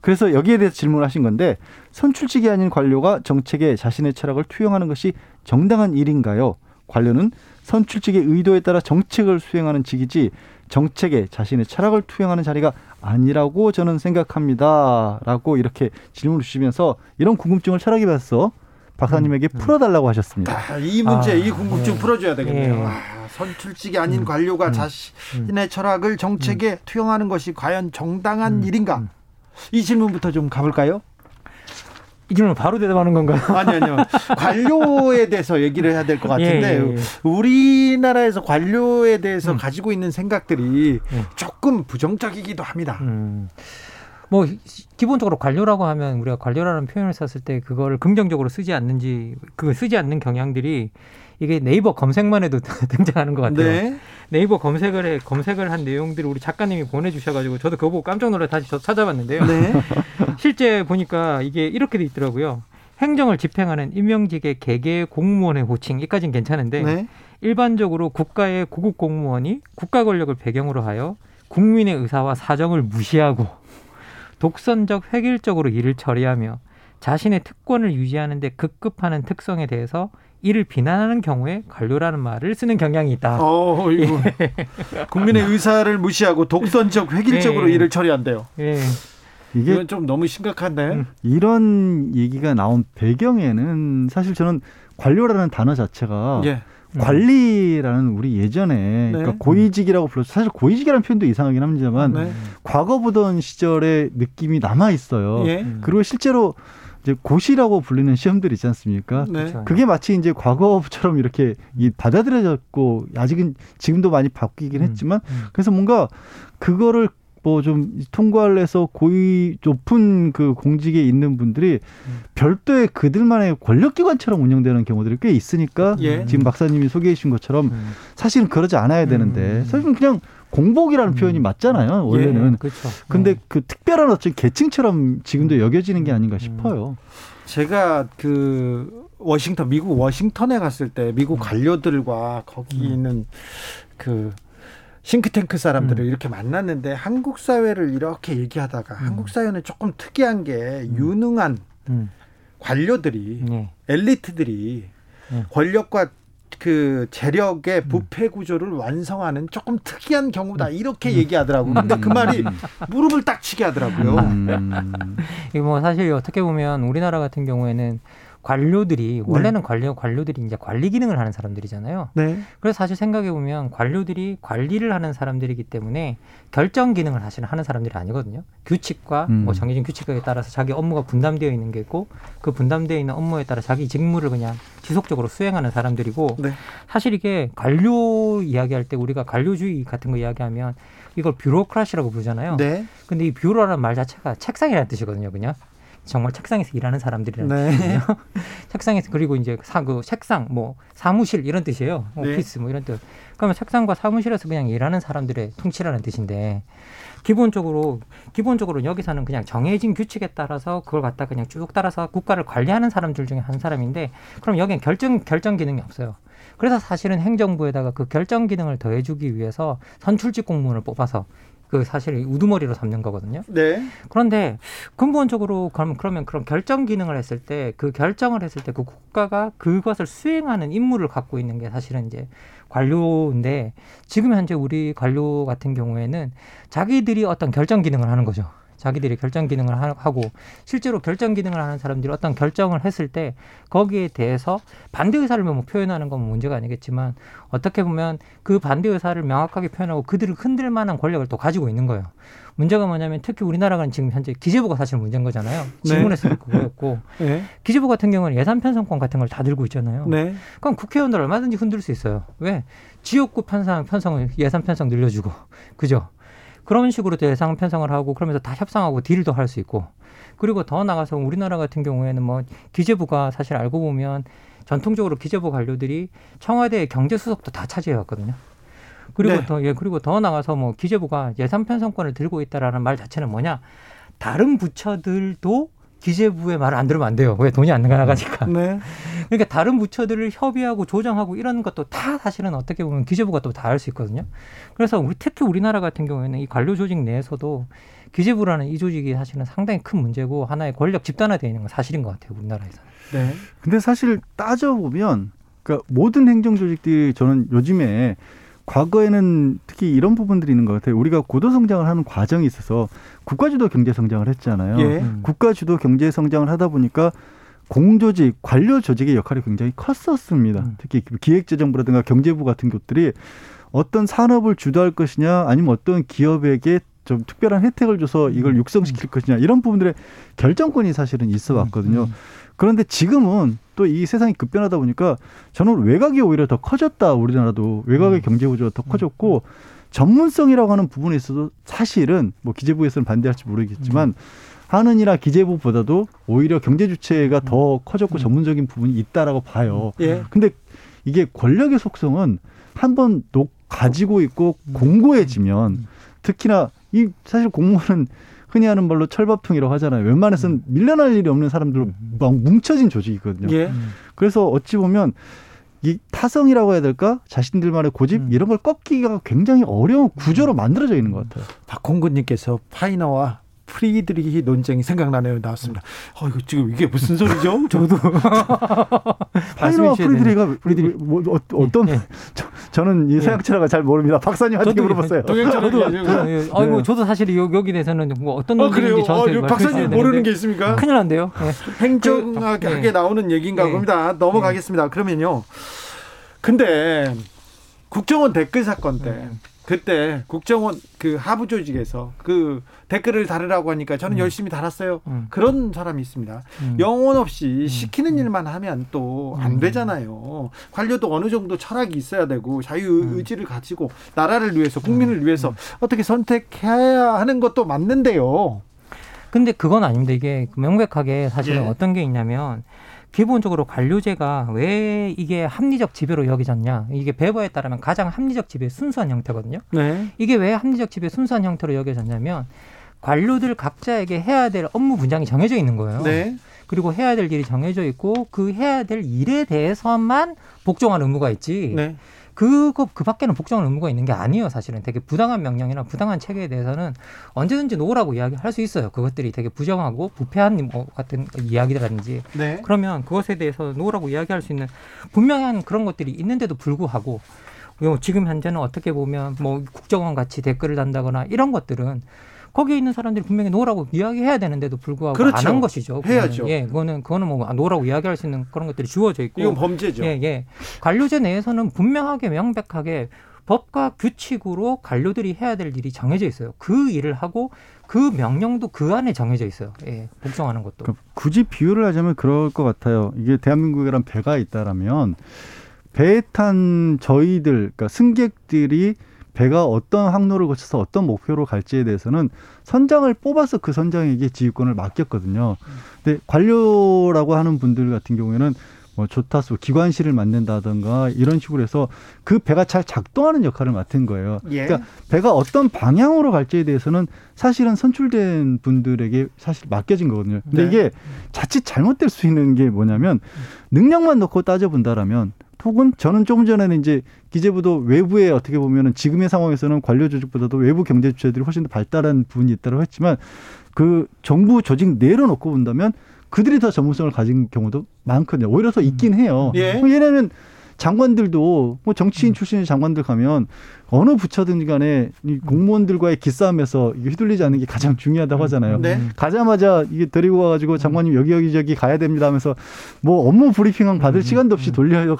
그래서 여기에 대해서 질문하신 건데 선출직이 아닌 관료가 정책에 자신의 철학을 투영하는 것이 정당한 일인가요? 관료는 선출직의 의도에 따라 정책을 수행하는 직이지 정책에 자신의 철학을 투영하는 자리가 아니라고 저는 생각합니다. 라고 이렇게 질문을 주시면서 이런 궁금증을 철학에 대해서 박사님에게 풀어달라고 하셨습니다. 이 문제, 이 궁금증 풀어줘야 되겠네요. 예. 선출직이 아닌 관료가 자신의 철학을 정책에 투영하는 것이 과연 정당한 일인가? 이 질문부터 좀 가볼까요? 이 질문 바로 대답하는 건가요? 아니요. 관료에 대해서 얘기를 해야 될 것 같은데 예. 우리나라에서 관료에 대해서 가지고 있는 생각들이 조금 부정적이기도 합니다. 뭐 기본적으로 관료라고 하면 우리가 관료라는 표현을 썼을 때 그거를 긍정적으로 쓰지 않는지 그걸 쓰지 않는 경향들이 이게 네이버 검색만 해도 등장하는 것 같아요. 네. 네이버 검색을 한 내용들을 우리 작가님이 보내주셔가지고 저도 그거 보고 깜짝 놀라 다시 찾아봤는데요. 네. 실제 보니까 이게 이렇게 돼 있더라고요. 행정을 집행하는 임명직의 개개 공무원의 호칭, 이까지는 괜찮은데 네. 일반적으로 국가의 고급 공무원이 국가 권력을 배경으로 하여 국민의 의사와 사정을 무시하고 독선적 획일적으로 일을 처리하며 자신의 특권을 유지하는 데 급급하는 특성에 대해서 이를 비난하는 경우에 관료라는 말을 쓰는 경향이 있다. 이거 국민의 의사를 무시하고 독선적 획일적으로 일을 처리한대요. 이게 좀 너무 심각한데 이런 얘기가 나온 배경에는 사실 저는 관료라는 단어 자체가 관리라는 우리 예전에 그러니까 고위직이라고 불렀죠. 사실 고위직이라는 표현도 이상하긴 합니다만 과거 보던 시절의 느낌이 남아있어요. 그리고 실제로 이제 고시라고 불리는 시험들 있지 않습니까? 그게 마치 이제 과거처럼 이렇게 받아들여졌고 아직은 지금도 많이 바뀌긴 했지만 그래서 뭔가 그거를 뭐 좀 통과를 해서 고위 높은 그 공직에 있는 분들이 별도의 그들만의 권력기관처럼 운영되는 경우들이 꽤 있으니까 지금 박사님이 소개해 주신 것처럼 사실은 그러지 않아야 되는데 사실은 그냥 공복이라는 표현이 맞잖아요. 원래는. 그런데 그 특별한 어떤 계층처럼 지금도 여겨지는 게 아닌가 싶어요. 제가 그 미국 워싱턴에 갔을 때 미국 관료들과 거기 있는 그 싱크탱크 사람들을 이렇게 만났는데 한국 사회를 이렇게 얘기하다가 한국 사회는 조금 특이한 게 유능한 관료들이 엘리트들이 권력과 그 재력의 부패 구조를 완성하는 조금 특이한 경우다 이렇게 얘기하더라고요. 근데 그 말이 무릎을 딱 치게 하더라고요. 이게 뭐 사실 어떻게 보면 우리나라 같은 경우에는 관료들이 원래는 관료들이 이제 관리 기능을 하는 사람들이잖아요. 그래서 사실 생각해 보면 관료들이 관리를 하는 사람들이기 때문에 결정 기능을 하는 사람들이 아니거든요. 규칙과 뭐 정해진 규칙에 따라서 자기 업무가 분담되어 있는 게 있고 그 분담되어 있는 업무에 따라 자기 직무를 그냥 지속적으로 수행하는 사람들이고 사실 이게 관료 이야기할 때 우리가 관료주의 같은 거 이야기하면 이걸 뷰로크라시라고 부르잖아요. 근데 이 뷰로라는 말 자체가 책상이라는 뜻이거든요. 그냥. 정말 책상에서 일하는 사람들이라는 뜻이에요. 책상에서 그리고 이제 그 책상 뭐 사무실 이런 뜻이에요. 오피스 뭐 이런 뜻. 그러면 책상과 사무실에서 그냥 일하는 사람들의 통치라는 뜻인데 기본적으로 여기서는 그냥 정해진 규칙에 따라서 그걸 갖다 그냥 쭉 따라서 국가를 관리하는 사람들 중에 한 사람인데 그럼 여기엔 결정 기능이 없어요. 그래서 사실은 행정부에다가 그 결정 기능을 더해주기 위해서 선출직 공무원을 뽑아서 그 사실 우두머리로 삼는 거거든요. 그런데 근본적으로 그러면 그런 결정 기능을 했을 때 그 결정을 했을 때 그 국가가 그것을 수행하는 임무를 갖고 있는 게 사실은 이제 관료인데 지금 현재 우리 관료 같은 경우에는 자기들이 어떤 결정 기능을 하는 거죠. 자기들이 결정 기능을 하고 실제로 결정 기능을 하는 사람들이 어떤 결정을 했을 때 거기에 대해서 반대 의사를 뭐 표현하는 건 문제가 아니겠지만 어떻게 보면 그 반대 의사를 명확하게 표현하고 그들을 흔들 만한 권력을 또 가지고 있는 거예요. 문제가 뭐냐면 특히 우리나라가 지금 현재 기재부가 사실 문제인 거잖아요. 질문에서 그거였고 기재부 같은 경우는 예산 편성권 같은 걸 다 들고 있잖아요. 그럼 국회의원들 얼마든지 흔들 수 있어요. 왜? 지역구 편성을 예산 편성 늘려주고 그죠? 그런 식으로 예산 편성을 하고 그러면서 다 협상하고 딜도 할 수 있고 그리고 더 나가서 우리나라 같은 경우에는 뭐 기재부가 사실 알고 보면 전통적으로 기재부 관료들이 청와대의 경제수석도 다 차지해왔거든요. 그리고 더 나가서 뭐 기재부가 예산 편성권을 들고 있다라는 말 자체는 뭐냐 다른 부처들도 기재부의 말을 안 들으면 안 돼요. 왜? 돈이 안 나가니까. 그러니까 다른 부처들을 협의하고 조정하고 이런 것도 다 사실은 어떻게 보면 기재부가 또 다 할 수 있거든요. 그래서 특히 우리나라 같은 경우에는 이 관료 조직 내에서도 기재부라는 이 조직이 사실은 상당히 큰 문제고 하나의 권력 집단화되어 있는 건 사실인 것 같아요. 우리나라에서는. 근데 사실 따져보면 그러니까 모든 행정조직들이 저는 요즘에 과거에는 특히 이런 부분들이 있는 것 같아요. 우리가 고도성장을 하는 과정에 있어서 국가주도 경제성장을 했잖아요. 국가주도 경제성장을 하다 보니까 공조직, 관료조직의 역할이 굉장히 컸었습니다. 특히 기획재정부라든가 경제부 같은 곳들이 어떤 산업을 주도할 것이냐 아니면 어떤 기업에게 좀 특별한 혜택을 줘서 이걸 육성시킬 것이냐 이런 부분들의 결정권이 사실은 있어 왔거든요. 그런데 지금은 또 이 세상이 급변하다 보니까 저는 외곽이 오히려 더 커졌다. 우리나라도 외곽의 경제 구조가 더 커졌고 전문성이라고 하는 부분에 있어도 사실은 뭐 기재부에서는 반대할지 모르겠지만 하느니라 기재부보다도 오히려 경제 주체가 더 커졌고 전문적인 부분이 있다라고 봐요. 근데 이게 권력의 속성은 한번 가지고 있고 공고해지면 특히나 이 사실 공무원은 흔히 하는 말로 철밥통이라고 하잖아요. 웬만해서는 밀려날 일이 없는 사람들로 막 뭉쳐진 조직이거든요. 예. 그래서 어찌 보면 이 타성이라고 해야 될까? 자신들만의 고집 이런 걸 꺾기가 굉장히 어려운 구조로 만들어져 있는 것 같아요. 박홍근님께서 파이너와 프리드리히 논쟁이 생각나네요. 나왔습니다. 이거 지금 이게 무슨 소리죠? 저도 파이너와 프리드리히가 어떤? 저는 이 서양철학을 잘 모릅니다. 박사님 한테 물어봤어요. 동양철학이요. 저도 사실 여기 대해서는 뭐 어떤 논쟁인지 저한테 박사님 모르는 게 있습니까? 큰일 난데요. 행정학에 나오는 얘기인가 봅니다. 넘어가겠습니다. 그러면요. 근데 국정원 댓글 사건 때. 그때 국정원 그 하부 조직에서 그 댓글을 달으라고 하니까 저는 열심히 달았어요. 그런 사람이 있습니다. 영혼 없이 시키는 일만 하면 또 안 되잖아요. 관료도 어느 정도 철학이 있어야 되고 자유의지를 가지고 나라를 위해서 국민을 위해서 어떻게 선택해야 하는 것도 맞는데요. 근데 그건 아닙니다. 이게 명백하게 사실은 어떤 게 있냐면 기본적으로 관료제가 왜 이게 합리적 지배로 여겨졌냐. 이게 베버에 따르면 가장 합리적 지배의 순수한 형태거든요. 네. 이게 왜 합리적 지배의 순수한 형태로 여겨졌냐면 관료들 각자에게 해야 될 업무 분장이 정해져 있는 거예요. 네. 그리고 해야 될 일이 정해져 있고 그 해야 될 일에 대해서만 복종하는 의무가 있지. 네. 그 밖에는 복종하는 의무가 있는 게 아니에요. 사실은 되게 부당한 명령이나 부당한 체계에 대해서는 언제든지 노라고 이야기할 수 있어요. 그것들이 되게 부정하고 부패한 뭐 같은 이야기라든지 네. 그러면 그것에 대해서 노라고 이야기할 수 있는 분명한 그런 것들이 있는데도 불구하고 지금 현재는 어떻게 보면 뭐 국정원 같이 댓글을 단다거나 이런 것들은 거기에 있는 사람들이 분명히 노라고 이야기해야 되는데도 불구하고 그렇죠. 안 한 것이죠. 해야죠. 예, 그거는 뭐 노라고 이야기할 수 있는 그런 것들이 주어져 있고. 이건 범죄죠. 예. 관료제 내에서는 분명하게 명백하게 법과 규칙으로 관료들이 해야 될 일이 정해져 있어요. 그 일을 하고 그 명령도 그 안에 정해져 있어요. 예, 복종하는 것도. 그러니까 굳이 비유를 하자면 그럴 것 같아요. 이게 대한민국이란 배가 있다라면 배에 탄 저희들, 그러니까 승객들이 배가 어떤 항로를 거쳐서 어떤 목표로 갈지에 대해서는 선장을 뽑아서 그 선장에게 지휘권을 맡겼거든요. 근데 관료라고 하는 분들 같은 경우에는 뭐 조타수, 기관실을 만든다든가 이런 식으로 해서 그 배가 잘 작동하는 역할을 맡은 거예요. 예. 그러니까 배가 어떤 방향으로 갈지에 대해서는 사실은 선출된 분들에게 사실 맡겨진 거거든요. 근데 네. 이게 자칫 잘못될 수 있는 게 뭐냐면 능력만 놓고 따져본다라면 혹은 저는 조금 전에는 이제 기재부도 외부에 어떻게 보면은 지금의 상황에서는 관료 조직보다도 외부 경제 주체들이 훨씬 더 발달한 부분이 있다고 했지만 그 정부 조직 내려놓고 본다면 그들이 더 전문성을 가진 경우도 많거든요. 오히려 더 있긴 해요. 예. 왜냐하면 장관들도 뭐 정치인 출신의 장관들 가면 어느 부처든 간에 이 공무원들과의 기싸움에서 휘둘리지 않는 게 가장 중요하다고 하잖아요. 네. 가자마자 이게 데리고 와가지고 장관님 여기저기 가야 됩니다 하면서 뭐 업무 브리핑은 받을 시간도 없이 돌려서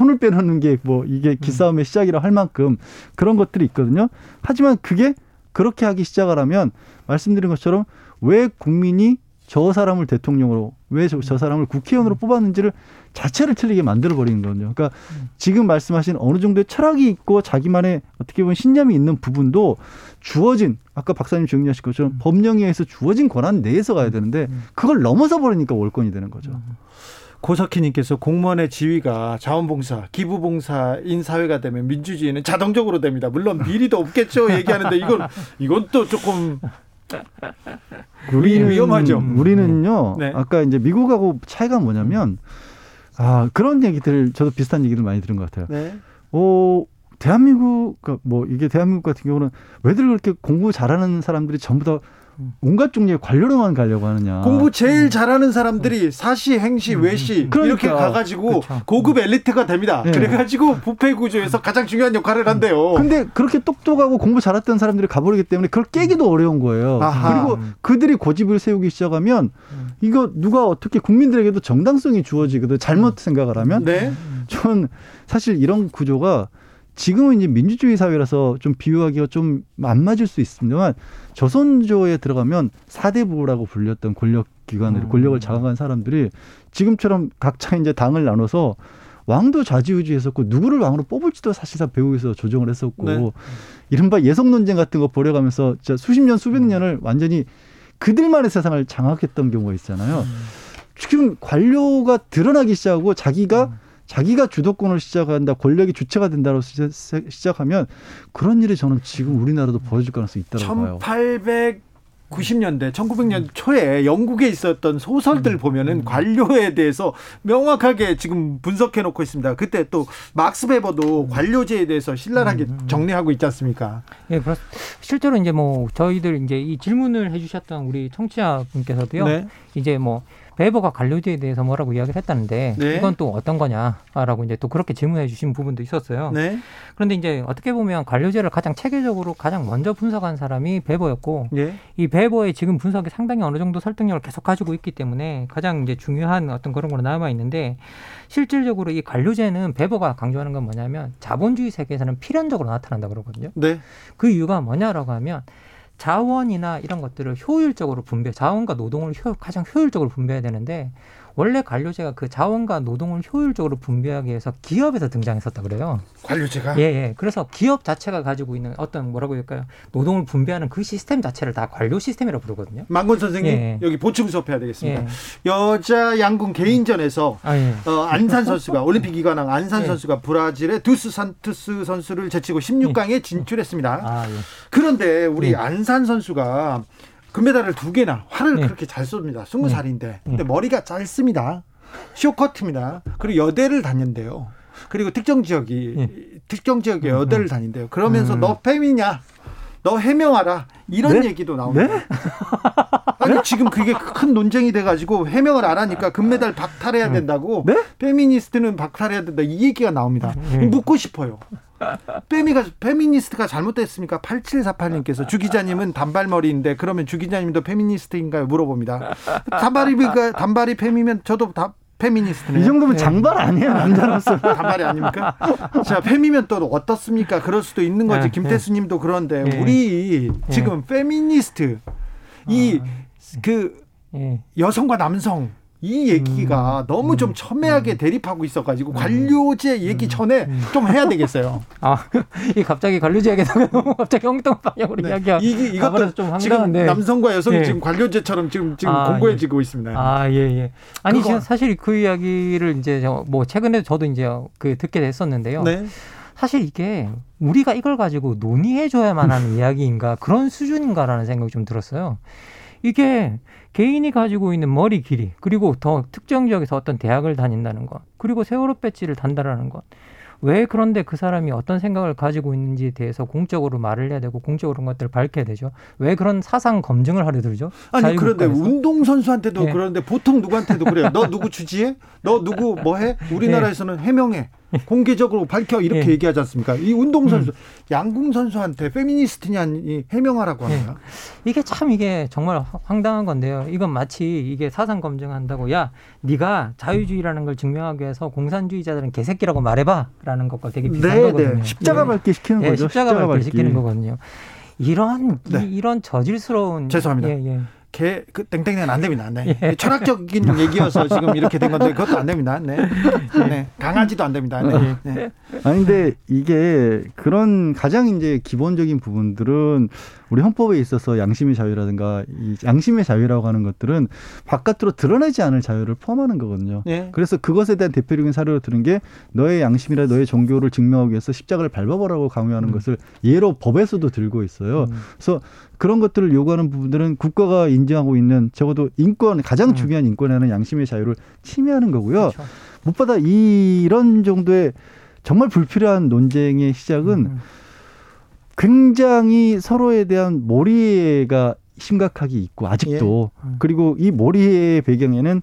혼을 빼놓는 게 뭐 이게 기싸움의 시작이라 할 만큼 그런 것들이 있거든요. 하지만 그게 그렇게 하기 시작을 하면 말씀드린 것처럼 왜 국민이 저 사람을 대통령으로 왜 저 사람을 국회의원으로 뽑았는지를 자체를 틀리게 만들어버리는 거거든요. 그러니까 지금 말씀하신 어느 정도의 철학이 있고 자기만의 어떻게 보면 신념이 있는 부분도 주어진 아까 박사님 정리하신 것처럼 법령에 의해서 주어진 권한 내에서 가야 되는데 그걸 넘어서 버리니까 월권이 되는 거죠. 고석희님께서 공무원의 지위가 자원봉사, 기부봉사인 사회가 되면 민주주의는 자동적으로 됩니다. 물론 비리도 없겠죠 얘기하는데 이건 또 조금... 우리는 위험하죠. 우리는요. 네. 아까 이제 미국하고 차이가 뭐냐면 그런 얘기들 저도 비슷한 얘기를 많이 들은 것 같아요. 네. 대한민국 뭐 이게 대한민국 같은 경우는 왜들 그렇게 공부 잘하는 사람들이 전부 다 온갖 종류의 관료로만 가려고 하느냐. 공부 제일 잘하는 사람들이 사시, 행시, 외시 그러니까. 이렇게 가가지고 그쵸. 고급 엘리트가 됩니다. 네. 그래가지고 부패 구조에서 가장 중요한 역할을 한대요. 근데 그렇게 똑똑하고 공부 잘했던 사람들이 가버리기 때문에 그걸 깨기도 어려운 거예요. 아하. 그리고 그들이 고집을 세우기 시작하면 이거 누가 어떻게 국민들에게도 정당성이 주어지거든. 잘못 생각을 하면. 네. 전 사실 이런 구조가 지금은 이제 민주주의 사회라서 좀 비유하기가 좀 안 맞을 수 있습니다만 조선조에 들어가면 4대부라고 불렸던 권력기관을 권력을 장악한 사람들이 지금처럼 각자 이제 당을 나눠서 왕도 좌지우지했었고 누구를 왕으로 뽑을지도 사실상 배우에서 조정을 했었고 네. 이른바 예속 논쟁 같은 거 벌여가면서 진짜 수십 년 수백 년을 완전히 그들만의 세상을 장악했던 경우가 있잖아요. 지금 관료가 드러나기 시작하고 자기가 주도권을 시작한다, 권력이 주체가 된다로 시작하면 그런 일이 저는 지금 우리나라도 벌어질 가능성이 있다고 봐요. 1800 1990년대 초에 영국에 있었던 소설들 보면은 관료에 대해서 명확하게 지금 분석해 놓고 있습니다. 그때 또 막스 베버도 관료제에 대해서 신랄하게 정리하고 있지 않습니까? 예, 그렇습니다. 실제로 이제 뭐 저희들 이제 이 질문을 해주셨던 우리 청취자분께서도요. 네. 이제 뭐 베버가 관료제에 대해서 뭐라고 이야기를 했다는데 네. 이건 또 어떤 거냐라고 이제 또 그렇게 질문해 주신 부분도 있었어요. 네. 그런데 이제 어떻게 보면 관료제를 가장 체계적으로 가장 먼저 분석한 사람이 베버였고 네. 이 베버의 지금 분석이 상당히 어느 정도 설득력을 계속 가지고 있기 때문에 가장 이제 중요한 어떤 그런 걸로 남아 있는데 실질적으로 이 관료제는 베버가 강조하는 건 뭐냐면 자본주의 세계에서는 필연적으로 나타난다 그러거든요. 네. 그 이유가 뭐냐라고 하면 자원이나 이런 것들을 효율적으로 분배, 자원과 노동을 가장 효율적으로 분배해야 되는데 원래 관료제가 그 자원과 노동을 효율적으로 분배하기 위해서 기업에서 등장했었다 그래요. 관료제가? 예. 그래서 기업 자체가 가지고 있는 어떤 뭐라고 할까요? 노동을 분배하는 그 시스템 자체를 다 관료 시스템이라고 부르거든요. 만권 선생님 예. 여기 보충 수업해야 되겠습니다. 예. 여자 양궁 개인전에서 안산 선수가 올림픽 2관왕 안산 예. 선수가 브라질의 두스 산투스 선수를 제치고 16강에 진출했습니다. 아, 예. 그런데 우리 예. 안산 선수가 금메달을 2개나 활을 네. 그렇게 잘 쏩니다. 20살인데 근데 머리가 짧습니다. 쇼커트입니다. 그리고 여대를 다녔대요. 그리고 특정 지역에 여대를 다닌대요. 그러면서 너 페미냐, 너 해명하라 이런 네? 얘기도 나옵니다. 네? 아니 지금 그게 큰 논쟁이 돼가지고 해명을 안 하니까 금메달 박탈해야 된다고 네? 페미니스트는 박탈해야 된다 이 얘기가 나옵니다. 묻고 싶어요. 페미니스트가 잘못됐습니까? 8748님께서 주 기자님은 단발머리인데 그러면 주 기자님도 페미니스트인가요? 물어봅니다. 단발이 페미면 저도 다 페미니스트네요. 이 정도면 장발 아니에요? 남자로서 단발이 아닙니까? 자, 페미면 또 어떻습니까? 그럴 수도 있는 거지. 김태수님도 그런데 우리 지금 페미니스트 이 그 여성과 남성 이 얘기가 너무 좀 첨예하게 대립하고 있어가지고 관료제 얘기 전에 좀 해야 되겠어요. 아, 이 갑자기 관료제 얘기 나가고 갑자기 엉뚱한 방향으로 이야기하고 이것도 좀 황당한데 지금 남성과 여성이 지금 관료제처럼 지금 공고해지고 있습니다. 아, 예. 아니 지금 사실 그 이야기를 이제 뭐 최근에 저도 이제 그 듣게 됐었는데요. 네. 사실 이게 우리가 이걸 가지고 논의해줘야만 하는 이야기인가 그런 수준인가라는 생각이 좀 들었어요. 이게 개인이 가지고 있는 머리 길이 그리고 더 특정 지역에서 어떤 대학을 다닌다는 것 그리고 세월호 배지를 단다라는 것 왜 그런데 그 사람이 어떤 생각을 가지고 있는지에 대해서 공적으로 말을 해야 되고 공적으로 그런 것들을 밝혀야 되죠. 왜 그런 사상 검증을 하려 들죠? 아니 그런데 운동선수한테도 예. 그런데 보통 누구한테도 그래요. 너 누구 주지해? 너 누구 뭐 해? 우리나라에서는 해명해. 공개적으로 밝혀 이렇게 얘기하지 않습니까? 이 운동선수 양궁 선수한테 페미니스트냐니 해명하라고 합니다. 이게 참 이게 정말 황당한 건데요. 이건 마치 이게 사상 검증한다고 야 네가 자유주의라는 걸 증명하기 위해서 공산주의자들은 개새끼라고 말해봐 라는 것과 되게 비슷한 거거든요. 십자가 밟기 시키는 거죠. 십자가 밟기 시키는 거거든요. 이런 저질스러운 죄송합니다. 그 땡땡땡은 안 됩니다. 네. 예. 철학적인 얘기여서 지금 이렇게 된 건데 그것도 안 됩니다. 네. 강아지도 안 됩니다. 네. 아니 근데 이게 그런 가장 이제 기본적인 부분들은 우리 헌법에 있어서 양심의 자유라든가 이 양심의 자유라고 하는 것들은 바깥으로 드러내지 않을 자유를 포함하는 거거든요. 예. 그래서 그것에 대한 대표적인 사례로 드는 게 너의 양심이라 너의 종교를 증명하기 위해서 십자가를 밟아보라고 강요하는 것을 예로 법에서도 들고 있어요. 그래서 그런 것들을 요구하는 부분들은 국가가 인정하고 있는 적어도 인권 가장 중요한 인권에 하는 양심의 자유를 침해하는 거고요. 그렇죠. 무엇보다 이런 정도의 정말 불필요한 논쟁의 시작은 굉장히 서로에 대한 몰이해가 심각하게 있고 아직도 그리고 이 몰이해의 배경에는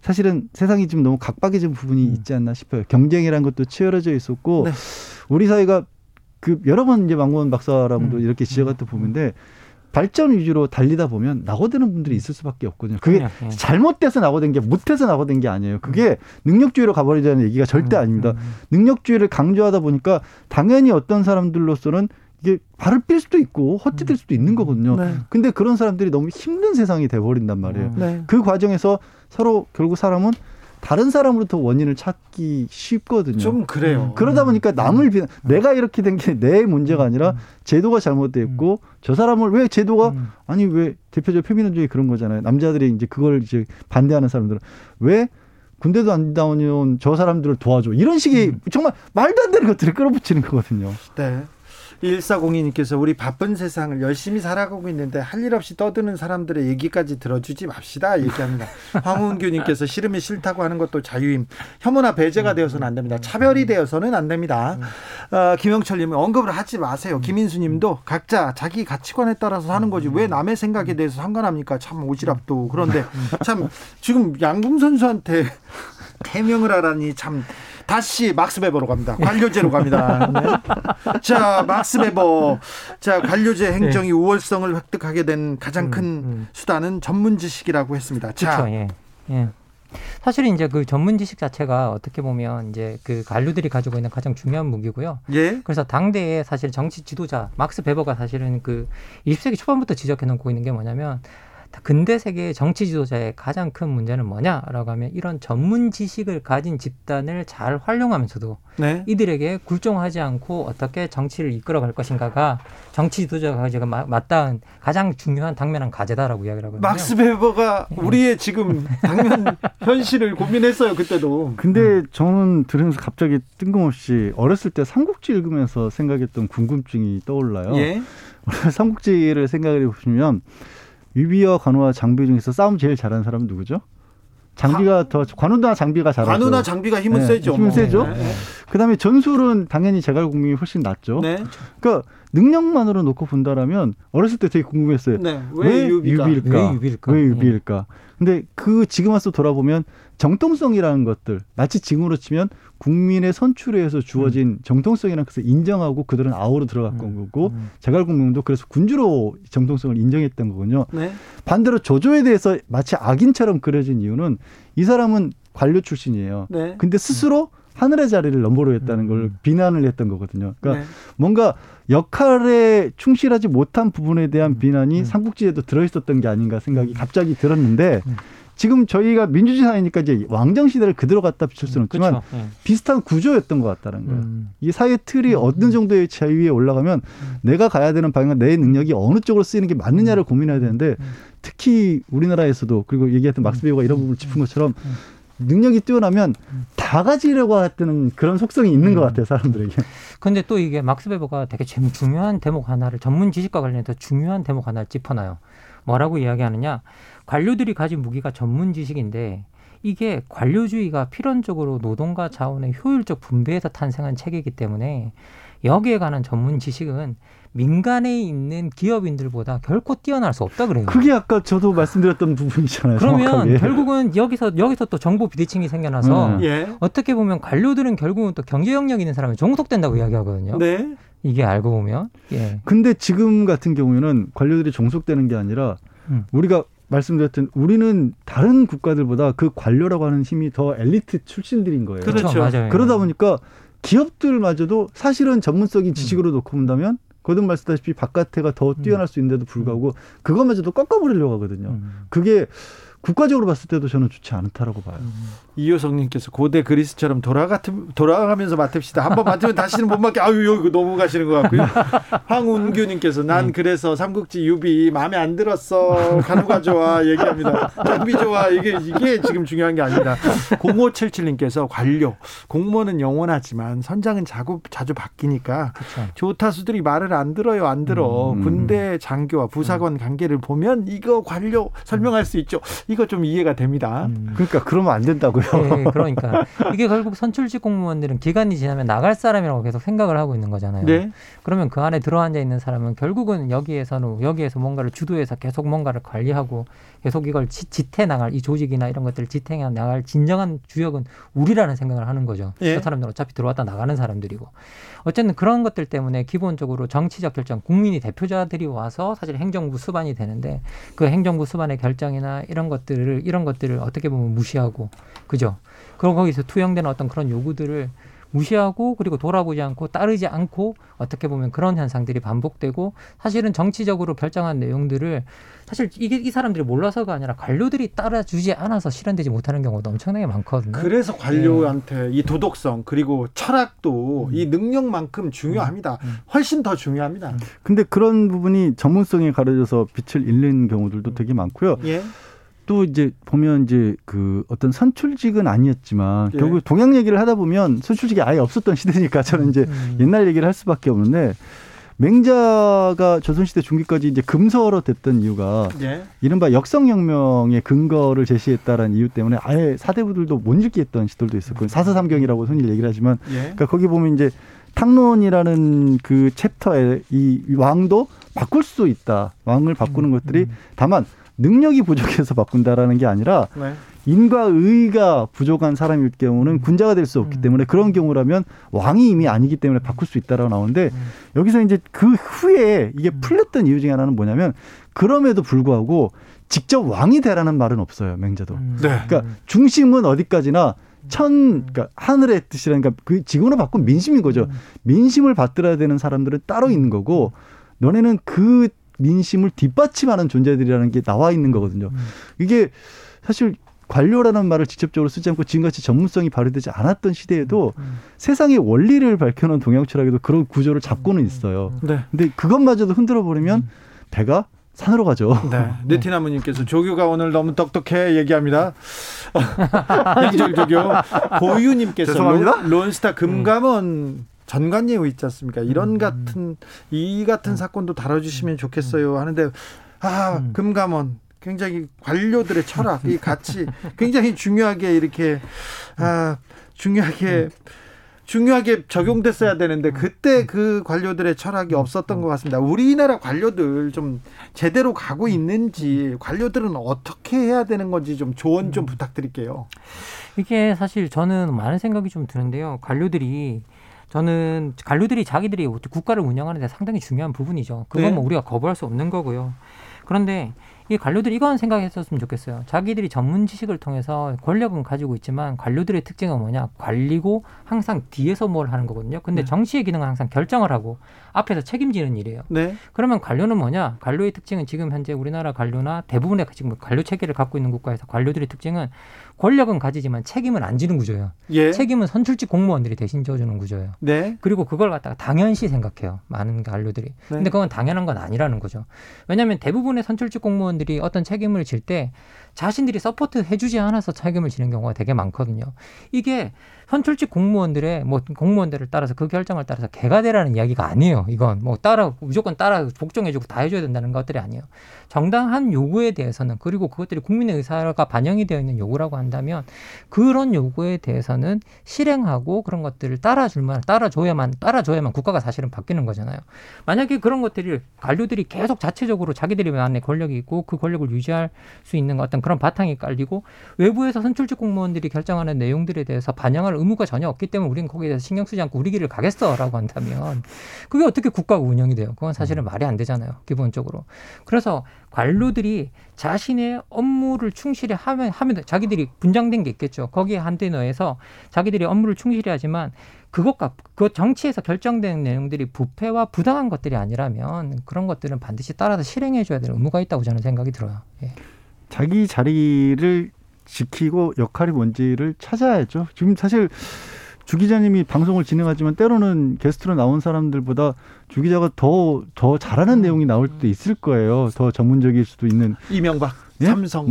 사실은 세상이 지금 너무 각박해진 부분이 있지 않나 싶어요. 경쟁이라는 것도 치열해져 있었고 우리 사회가 그 여러 번 이제 망고원 박사랑도 이렇게 지적한 또 보면데 발전 위주로 달리다 보면 낙오되는 분들이 있을 수밖에 없거든요. 그게 잘못돼서 낙오된 게 못해서 낙오된 게 아니에요. 그게 능력주의로 가버리자는 얘기가 절대 아닙니다. 능력주의를 강조하다 보니까 당연히 어떤 사람들로서는 이게 발을 삘 수도 있고 헛디딜 수도 있는 거거든요. 근데 그런 사람들이 너무 힘든 세상이 돼버린단 말이에요. 그 과정에서 서로 결국 사람은 다른 사람으로부터 원인을 찾기 쉽거든요. 좀 그래요. 그러다 보니까 남을 비난, 내가 이렇게 된 게 내 문제가 아니라 제도가 잘못되어 있고 저 사람을 왜 제도가 아니 왜 대표적 페미니즘이 그런 거잖아요. 남자들이 이제 그걸 이제 반대하는 사람들은 왜 군대도 안 다녀온 저 사람들을 도와줘 이런 식의 정말 말도 안 되는 것들을 끌어붙이는 거거든요. 네. 1402님께서 우리 바쁜 세상을 열심히 살아가고 있는데 할 일 없이 떠드는 사람들의 얘기까지 들어주지 맙시다 얘기합니다. 황운규님께서 싫으면 싫다고 하는 것도 자유임. 혐오나 배제가 되어서는 안 됩니다. 차별이 되어서는 안 됩니다. 김영철님은 언급을 하지 마세요. 김인수님도 각자 자기 가치관에 따라서 사는 거지 왜 남의 생각에 대해서 상관합니까? 참 오지랖도. 그런데 참 지금 양궁 선수한테 해명을 하라니 참. 다시 막스 베버로 갑니다. 관료제로 갑니다. 네. 자, 막스 베버. 자, 관료제 행정이 네. 우월성을 획득하게 된 가장 큰 수단은 전문 지식이라고 했습니다. 자, 그쵸, 예. 예. 사실 이제 그 전문 지식 자체가 어떻게 보면 이제 그 관료들이 가지고 있는 가장 중요한 무기고요. 예. 그래서 당대에 사실 정치 지도자 막스 베버가 사실은 그 20세기 초반부터 지적해 놓고 있는 게 뭐냐면. 근대 세계의 정치 지도자의 가장 큰 문제는 뭐냐라고 하면 이런 전문 지식을 가진 집단을 잘 활용하면서도 네. 이들에게 굴종하지 않고 어떻게 정치를 이끌어갈 것인가가 정치 지도자가 제가 맞닿은 가장 중요한 당면한 과제다라고 이야기를 하거든요. 막스 베버가 우리의 지금 당면 현실을 고민했어요. 그때도. 근데 저는 들으면서 갑자기 뜬금없이 어렸을 때 삼국지 읽으면서 생각했던 궁금증이 떠올라요. 예? 삼국지를 생각해 보시면 유비와 관우와 장비 중에서 싸움 제일 잘하는 사람은 누구죠? 장비가 더 관우나 장비가 잘하죠. 관우나 장비가 힘은 네, 세죠. 힘은 세죠. 네. 그다음에 전술은 당연히 제갈공명이 훨씬 낫죠. 네. 그러니까 능력만으로 놓고 본다라면 어렸을 때 되게 궁금했어요. 네. 왜 유비일까? 왜 유비일까? 근데 그 지금 와서 돌아보면 정통성이라는 것들 마치 지금으로 치면 국민의 선출에 의해서 주어진 정통성이라는 것을 인정하고 그들은 아우로 들어갔던 거고 제갈공명도 그래서 군주로 정통성을 인정했던 거군요. 네. 반대로 조조에 대해서 마치 악인처럼 그려진 이유는 이 사람은 관료 출신이에요. 네. 근데 스스로 하늘의 자리를 넘보로 했다는 걸 비난을 했던 거거든요. 그러니까 네. 뭔가 역할에 충실하지 못한 부분에 대한 비난이 삼국지에도 들어있었던 게 아닌가 생각이 갑자기 들었는데 지금 저희가 민주주의 사회니까 이제 왕정 시대를 그대로 갖다 비출 수는 없지만 네. 비슷한 구조였던 것 같다는 거예요. 이 사회 틀이 어느 정도의 자유에 올라가면 내가 가야 되는 방향과 내 능력이 어느 쪽으로 쓰이는 게 맞느냐를 고민해야 되는데 특히 우리나라에서도 그리고 얘기했던 막스 베버가 이런 부분을 짚은 것처럼 능력이 뛰어나면 다 가지려고 하는 그런 속성이 있는 것 같아요, 사람들에게. 그런데 또 이게 막스 베버가 되게 중요한 대목 하나를 전문 지식과 관련해서 중요한 대목 하나를 짚어놔요. 뭐라고 이야기하느냐. 관료들이 가진 무기가 전문 지식인데 이게 관료주의가 필연적으로 노동과 자원의 효율적 분배에서 탄생한 체계이기 때문에 여기에 관한 전문 지식은 민간에 있는 기업인들보다 결코 뛰어날 수 없다 그래요. 그게 아까 저도 말씀드렸던 부분이잖아요. 그러면 정확하게. 결국은 여기서 또 정보 비대칭이 생겨나서 예. 어떻게 보면 관료들은 결국은 또 경제 영역 있는 사람이 종속된다고 이야기하거든요. 네. 이게 알고 보면. 예. 근데 지금 같은 경우에는 관료들이 종속되는 게 아니라 우리가 말씀드렸던 우리는 다른 국가들보다 그 관료라고 하는 힘이 더 엘리트 출신들인 거예요. 그렇죠. 맞아요. 그러다 보니까 기업들마저도 사실은 전문적인 지식으로 놓고 본다면 거듭 말씀다시피 바깥에가 더 뛰어날 수 있는데도 불구하고 그것마저도 꺾어버리려고 하거든요. 그게 국가적으로 봤을 때도 저는 좋지 않다라고 봐요. 이효성님께서 고대 그리스처럼 돌아가면서 맡읍시다. 한번 맡으면 다시는 못 맡게. 아유 이거 너무 가시는 것 같고요. 황운규님께서 난 그래서 삼국지 유비 마음에 안 들었어. 간호가 좋아 얘기합니다. 장비 좋아 이게 지금 중요한 게 아니다. 0577님께서 관료 공무원은 영원하지만 선장은 자주 바뀌니까 그쵸. 조타수들이 말을 안 들어요. 안 들어. 군대 장교와 부사관 관계를 보면 이거 관료 설명할 수 있죠. 이거 좀 이해가 됩니다. 그러니까 그러면 안 된다고요. 네, 그러니까 이게 결국 선출직 공무원들은 기간이 지나면 나갈 사람이라고 계속 생각을 하고 있는 거잖아요. 네. 그러면 그 안에 들어앉아 있는 사람은 결국은 여기에서 뭔가를 주도해서 계속 뭔가를 관리하고 계속 이걸 지탱해 나갈 이 조직이나 이런 것들을 지탱해 나갈 진정한 주역은 우리라는 생각을 하는 거죠. 예. 그 사람들은 어차피 들어왔다 나가는 사람들이고 어쨌든 그런 것들 때문에 기본적으로 정치적 결정 국민이 대표자들이 와서 사실 행정부 수반이 되는데 그 행정부 수반의 결정이나 이런 것들을 어떻게 보면 무시하고 그죠? 그럼 거기서 투영되는 어떤 그런 요구들을 무시하고 그리고 돌아보지 않고 따르지 않고 어떻게 보면 그런 현상들이 반복되고 사실은 정치적으로 결정한 내용들을 사실 이게 이 사람들이 몰라서가 아니라 관료들이 따라주지 않아서 실현되지 못하는 경우도 엄청나게 많거든요. 그래서 관료한테 이 도덕성 그리고 철학도 이 능력만큼 중요합니다. 훨씬 더 중요합니다. 근데 그런 부분이 전문성에 가려져서 빛을 잃는 경우들도 되게 많고요. 예. 또 이제 보면 이제 그 어떤 선출직은 아니었지만 예. 결국 동양 얘기를 하다 보면 선출직이 아예 없었던 시대니까 저는 이제 옛날 얘기를 할 수밖에 없는데 맹자가 조선시대 중기까지 이제 금서로 됐던 이유가 네. 이른바 역성혁명의 근거를 제시했다라는 이유 때문에 아예 사대부들도 못 읽게 했던 시절도 있었고 사서삼경이라고 손님 얘기를 하지만 네. 그러니까 거기 보면 이제 탕론이라는 그 챕터에 이 왕도 바꿀 수 있다. 왕을 바꾸는 것들이 다만 능력이 부족해서 바꾼다라는 게 아니라 네. 인과 의가 부족한 사람일 경우는 군자가 될 수 없기 때문에 그런 경우라면 왕이 이미 아니기 때문에 바꿀 수 있다라고 나오는데 여기서 이제 그 후에 이게 풀렸던 이유 중에 하나는 뭐냐면 그럼에도 불구하고 직접 왕이 되라는 말은 없어요. 맹자도. 네. 그러니까 중심은 어디까지나 그러니까 하늘의 뜻이라는 그러니까 그 지금으로 바꾼 민심인 거죠. 민심을 받들어야 되는 사람들은 따로 있는 거고 너네는 그 민심을 뒷받침하는 존재들이라는 게 나와 있는 거거든요. 이게 사실 관료라는 말을 직접적으로 쓰지 않고 지금같이 전문성이 발휘되지 않았던 시대에도 세상의 원리를 밝혀놓은 동양 철학에도 그런 구조를 잡고는 있어요. 네. 근데 그것마저도 흔들어버리면 배가 산으로 가죠. 네. 느티나무님께서 조교가 오늘 너무 똑똑해 얘기합니다. 양지열 조교. 고유님께서 죄송합니다. 론스타 금감원 전관예우 있지 않습니까? 이런 같은 이 같은 사건도 다뤄주시면 좋겠어요. 하는데 금감원 굉장히 관료들의 철학 이 가치 굉장히 중요하게 이렇게 중요하게 적용됐어야 되는데 그때 그 관료들의 철학이 없었던 것 같습니다. 우리나라 관료들 좀 제대로 가고 있는지 관료들은 어떻게 해야 되는 건지 좀 조언 좀 부탁드릴게요. 이게 사실 저는 많은 생각이 좀 드는데요. 관료들이 자기들이 국가를 운영하는 데 상당히 중요한 부분이죠. 그건 네. 뭐 우리가 거부할 수 없는 거고요. 그런데 이 관료들이 이건 생각했었으면 좋겠어요. 자기들이 전문 지식을 통해서 권력은 가지고 있지만 관료들의 특징은 뭐냐? 관리고 항상 뒤에서 뭘 하는 거거든요. 근데 네. 정치의 기능은 항상 결정을 하고 앞에서 책임지는 일이에요. 네. 그러면 관료는 뭐냐? 관료의 특징은 지금 현재 우리나라 관료나 대부분의 지금 관료 체계를 갖고 있는 국가에서 관료들의 특징은 권력은 가지지만 책임은 안 지는 구조예요. 예. 책임은 선출직 공무원들이 대신 져주는 구조예요. 네. 그리고 그걸 갖다가 당연시 생각해요. 많은 관료들이. 네. 근데 그건 당연한 건 아니라는 거죠. 왜냐하면 대부분의 선출직 공무원들이 어떤 책임을 질 때 자신들이 서포트 해주지 않아서 책임을 지는 경우가 되게 많거든요. 이게 선출직 공무원들의 뭐 공무원들을 따라서 그 결정을 따라서 개가 되라는 이야기가 아니에요. 이건 뭐 무조건 따라 복종해주고 다 해줘야 된다는 것들이 아니에요. 정당한 요구에 대해서는 그리고 그것들이 국민의 의사가 반영이 되어 있는 요구라고 한다면 그런 요구에 대해서는 실행하고 그런 것들을 따라줘야만 국가가 사실은 바뀌는 거잖아요. 만약에 그런 것들을 관료들이 계속 자체적으로 자기들만의 권력이 있고 그 권력을 유지할 수 있는 어떤 그런 바탕이 깔리고 외부에서 선출직 공무원들이 결정하는 내용들에 대해서 반영할 의무가 전혀 없기 때문에 우리는 거기에 대해서 신경 쓰지 않고 우리 길을 가겠어라고 한다면 그게 어떻게 국가가 운영이 돼요? 그건 사실은 말이 안 되잖아요. 기본적으로. 그래서 관료들이 자신의 업무를 충실히 하면 자기들이 분장된 게 있겠죠. 거기에 한대 넣어서 자기들이 업무를 충실히 하지만 그 정치에서 결정된 내용들이 부패와 부당한 것들이 아니라면 그런 것들은 반드시 따라서 실행해줘야 될 의무가 있다고 저는 생각이 들어요. 예. 자기 자리를 지키고 역할이 뭔지를 찾아야죠. 지금 사실 주 기자님이 방송을 진행하지만 때로는 게스트로 나온 사람들보다 주 기자가 더 잘하는 내용이 나올 때도 있을 거예요. 더 전문적일 수도 있는. 이명박, 예? 삼성.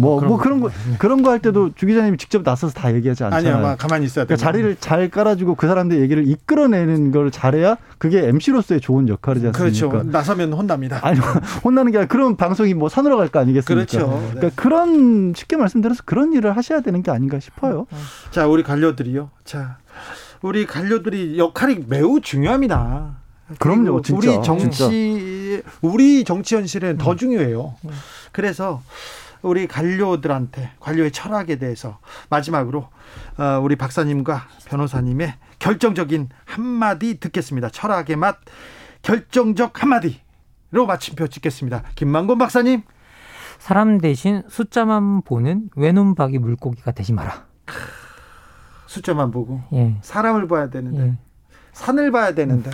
그런 거 할 때도 주 기자님이 직접 나서서 다 얘기하지 않잖아요. 아니요. 가만히 있어야 돼요. 그러니까 자리를 잘 깔아주고 그 사람들 얘기를 이끌어내는 걸 잘해야 그게 MC로서의 좋은 역할이지 않습니까? 그렇죠. 나서면 혼납니다. 아니, 혼나는 게 아니라 그런 방송이 뭐 산으로 갈 거 아니겠습니까? 그렇죠. 네. 그러니까 그런 쉽게 말씀드려서 그런 일을 하셔야 되는 게 아닌가 싶어요. 자, 우리 관료들이요. 우리 관료들이 역할이 매우 중요합니다. 그럼요, 진짜. 우리 정치 현실은 더 중요해요. 그래서 우리 관료들한테 관료의 철학에 대해서 마지막으로 우리 박사님과 변호사님의 결정적인 한마디 듣겠습니다. 철학의 맛 결정적 한마디로 마침표 찍겠습니다. 김만권 박사님. 사람 대신 숫자만 보는 외눈박이 물고기가 되지 마라. 숫자만 보고 예. 사람을 봐야 되는데 산을 봐야 되는데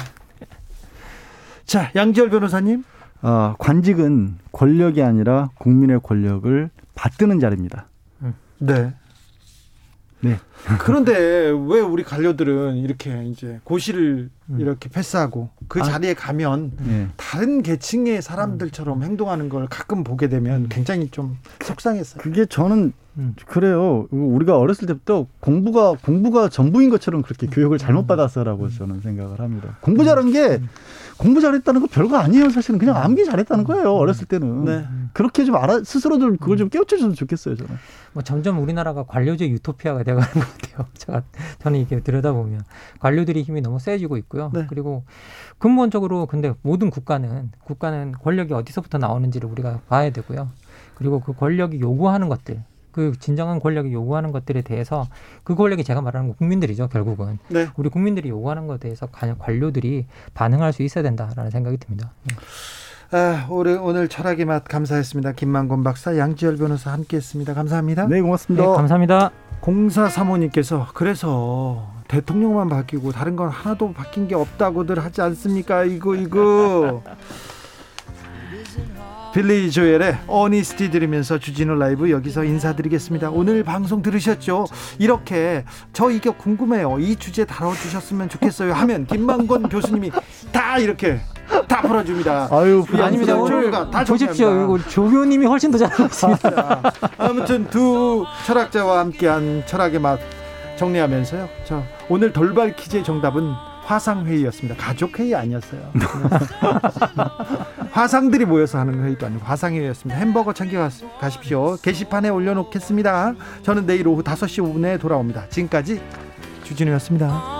자 양지열 변호사님 관직은 권력이 아니라 국민의 권력을 받드는 자리입니다. 네. 그런데 왜 우리 관료들은 이렇게 이제 고시를 이렇게 패스하고 그 자리에 가면 다른 계층의 사람들처럼 행동하는 걸 가끔 보게 되면 굉장히 좀 속상했어요. 그게 저는 그래요. 우리가 어렸을 때부터 공부가 전부인 것처럼 그렇게 교육을 잘못 받았어라고 저는 생각을 합니다. 공부 잘한 게 공부 잘했다는 거 별거 아니에요. 사실은 그냥 암기 잘했다는 거예요. 어렸을 때는. 네. 그렇게 좀 스스로 좀 그걸 좀 깨우쳐주면 좋겠어요. 저는. 뭐 점점 우리나라가 관료제 유토피아가 되어가는 것 같아요. 저는 이렇게 들여다보면 관료들이 힘이 너무 세지고 있고요. 네. 그리고 근본적으로 근데 모든 국가는 권력이 어디서부터 나오는지를 우리가 봐야 되고요. 그리고 그 권력이 요구하는 것들. 그 진정한 권력이 요구하는 것들에 대해서 그 권력이 제가 말하는 건 국민들이죠. 결국은. 네. 우리 국민들이 요구하는 것에 대해서 관료들이 반응할 수 있어야 된다라는 생각이 듭니다. 아, 오늘 철학의 맛 감사했습니다. 김만권 박사, 양지열 변호사 함께했습니다. 감사합니다. 네, 고맙습니다. 네, 감사합니다. 0435님께서 그래서 대통령만 바뀌고 다른 건 하나도 바뀐 게 없다고들 하지 않습니까? 이거. 빌리 조엘의 어니스티 들으면서 주진우 라이브 여기서 인사드리겠습니다. 오늘 방송 들으셨죠? 이렇게 저 이게 궁금해요, 이 주제 다뤄주셨으면 좋겠어요 하면 김만권 교수님이 다 이렇게 다 풀어줍니다. 아유, 아닙니다. 오늘 다 보십시오. 조교님이 훨씬 더 잘하셨습니다. 아무튼 두 철학자와 함께한 철학의 맛 정리하면서요. 저 오늘 돌발 퀴즈의 정답은 화상회의였습니다. 가족회의 아니었어요. 화상들이 모여서 하는 회의도 아니고 화상회의였습니다. 햄버거 챙겨가십시오. 게시판에 올려놓겠습니다. 저는 내일 오후 5시 5분에 돌아옵니다. 지금까지 주진우였습니다.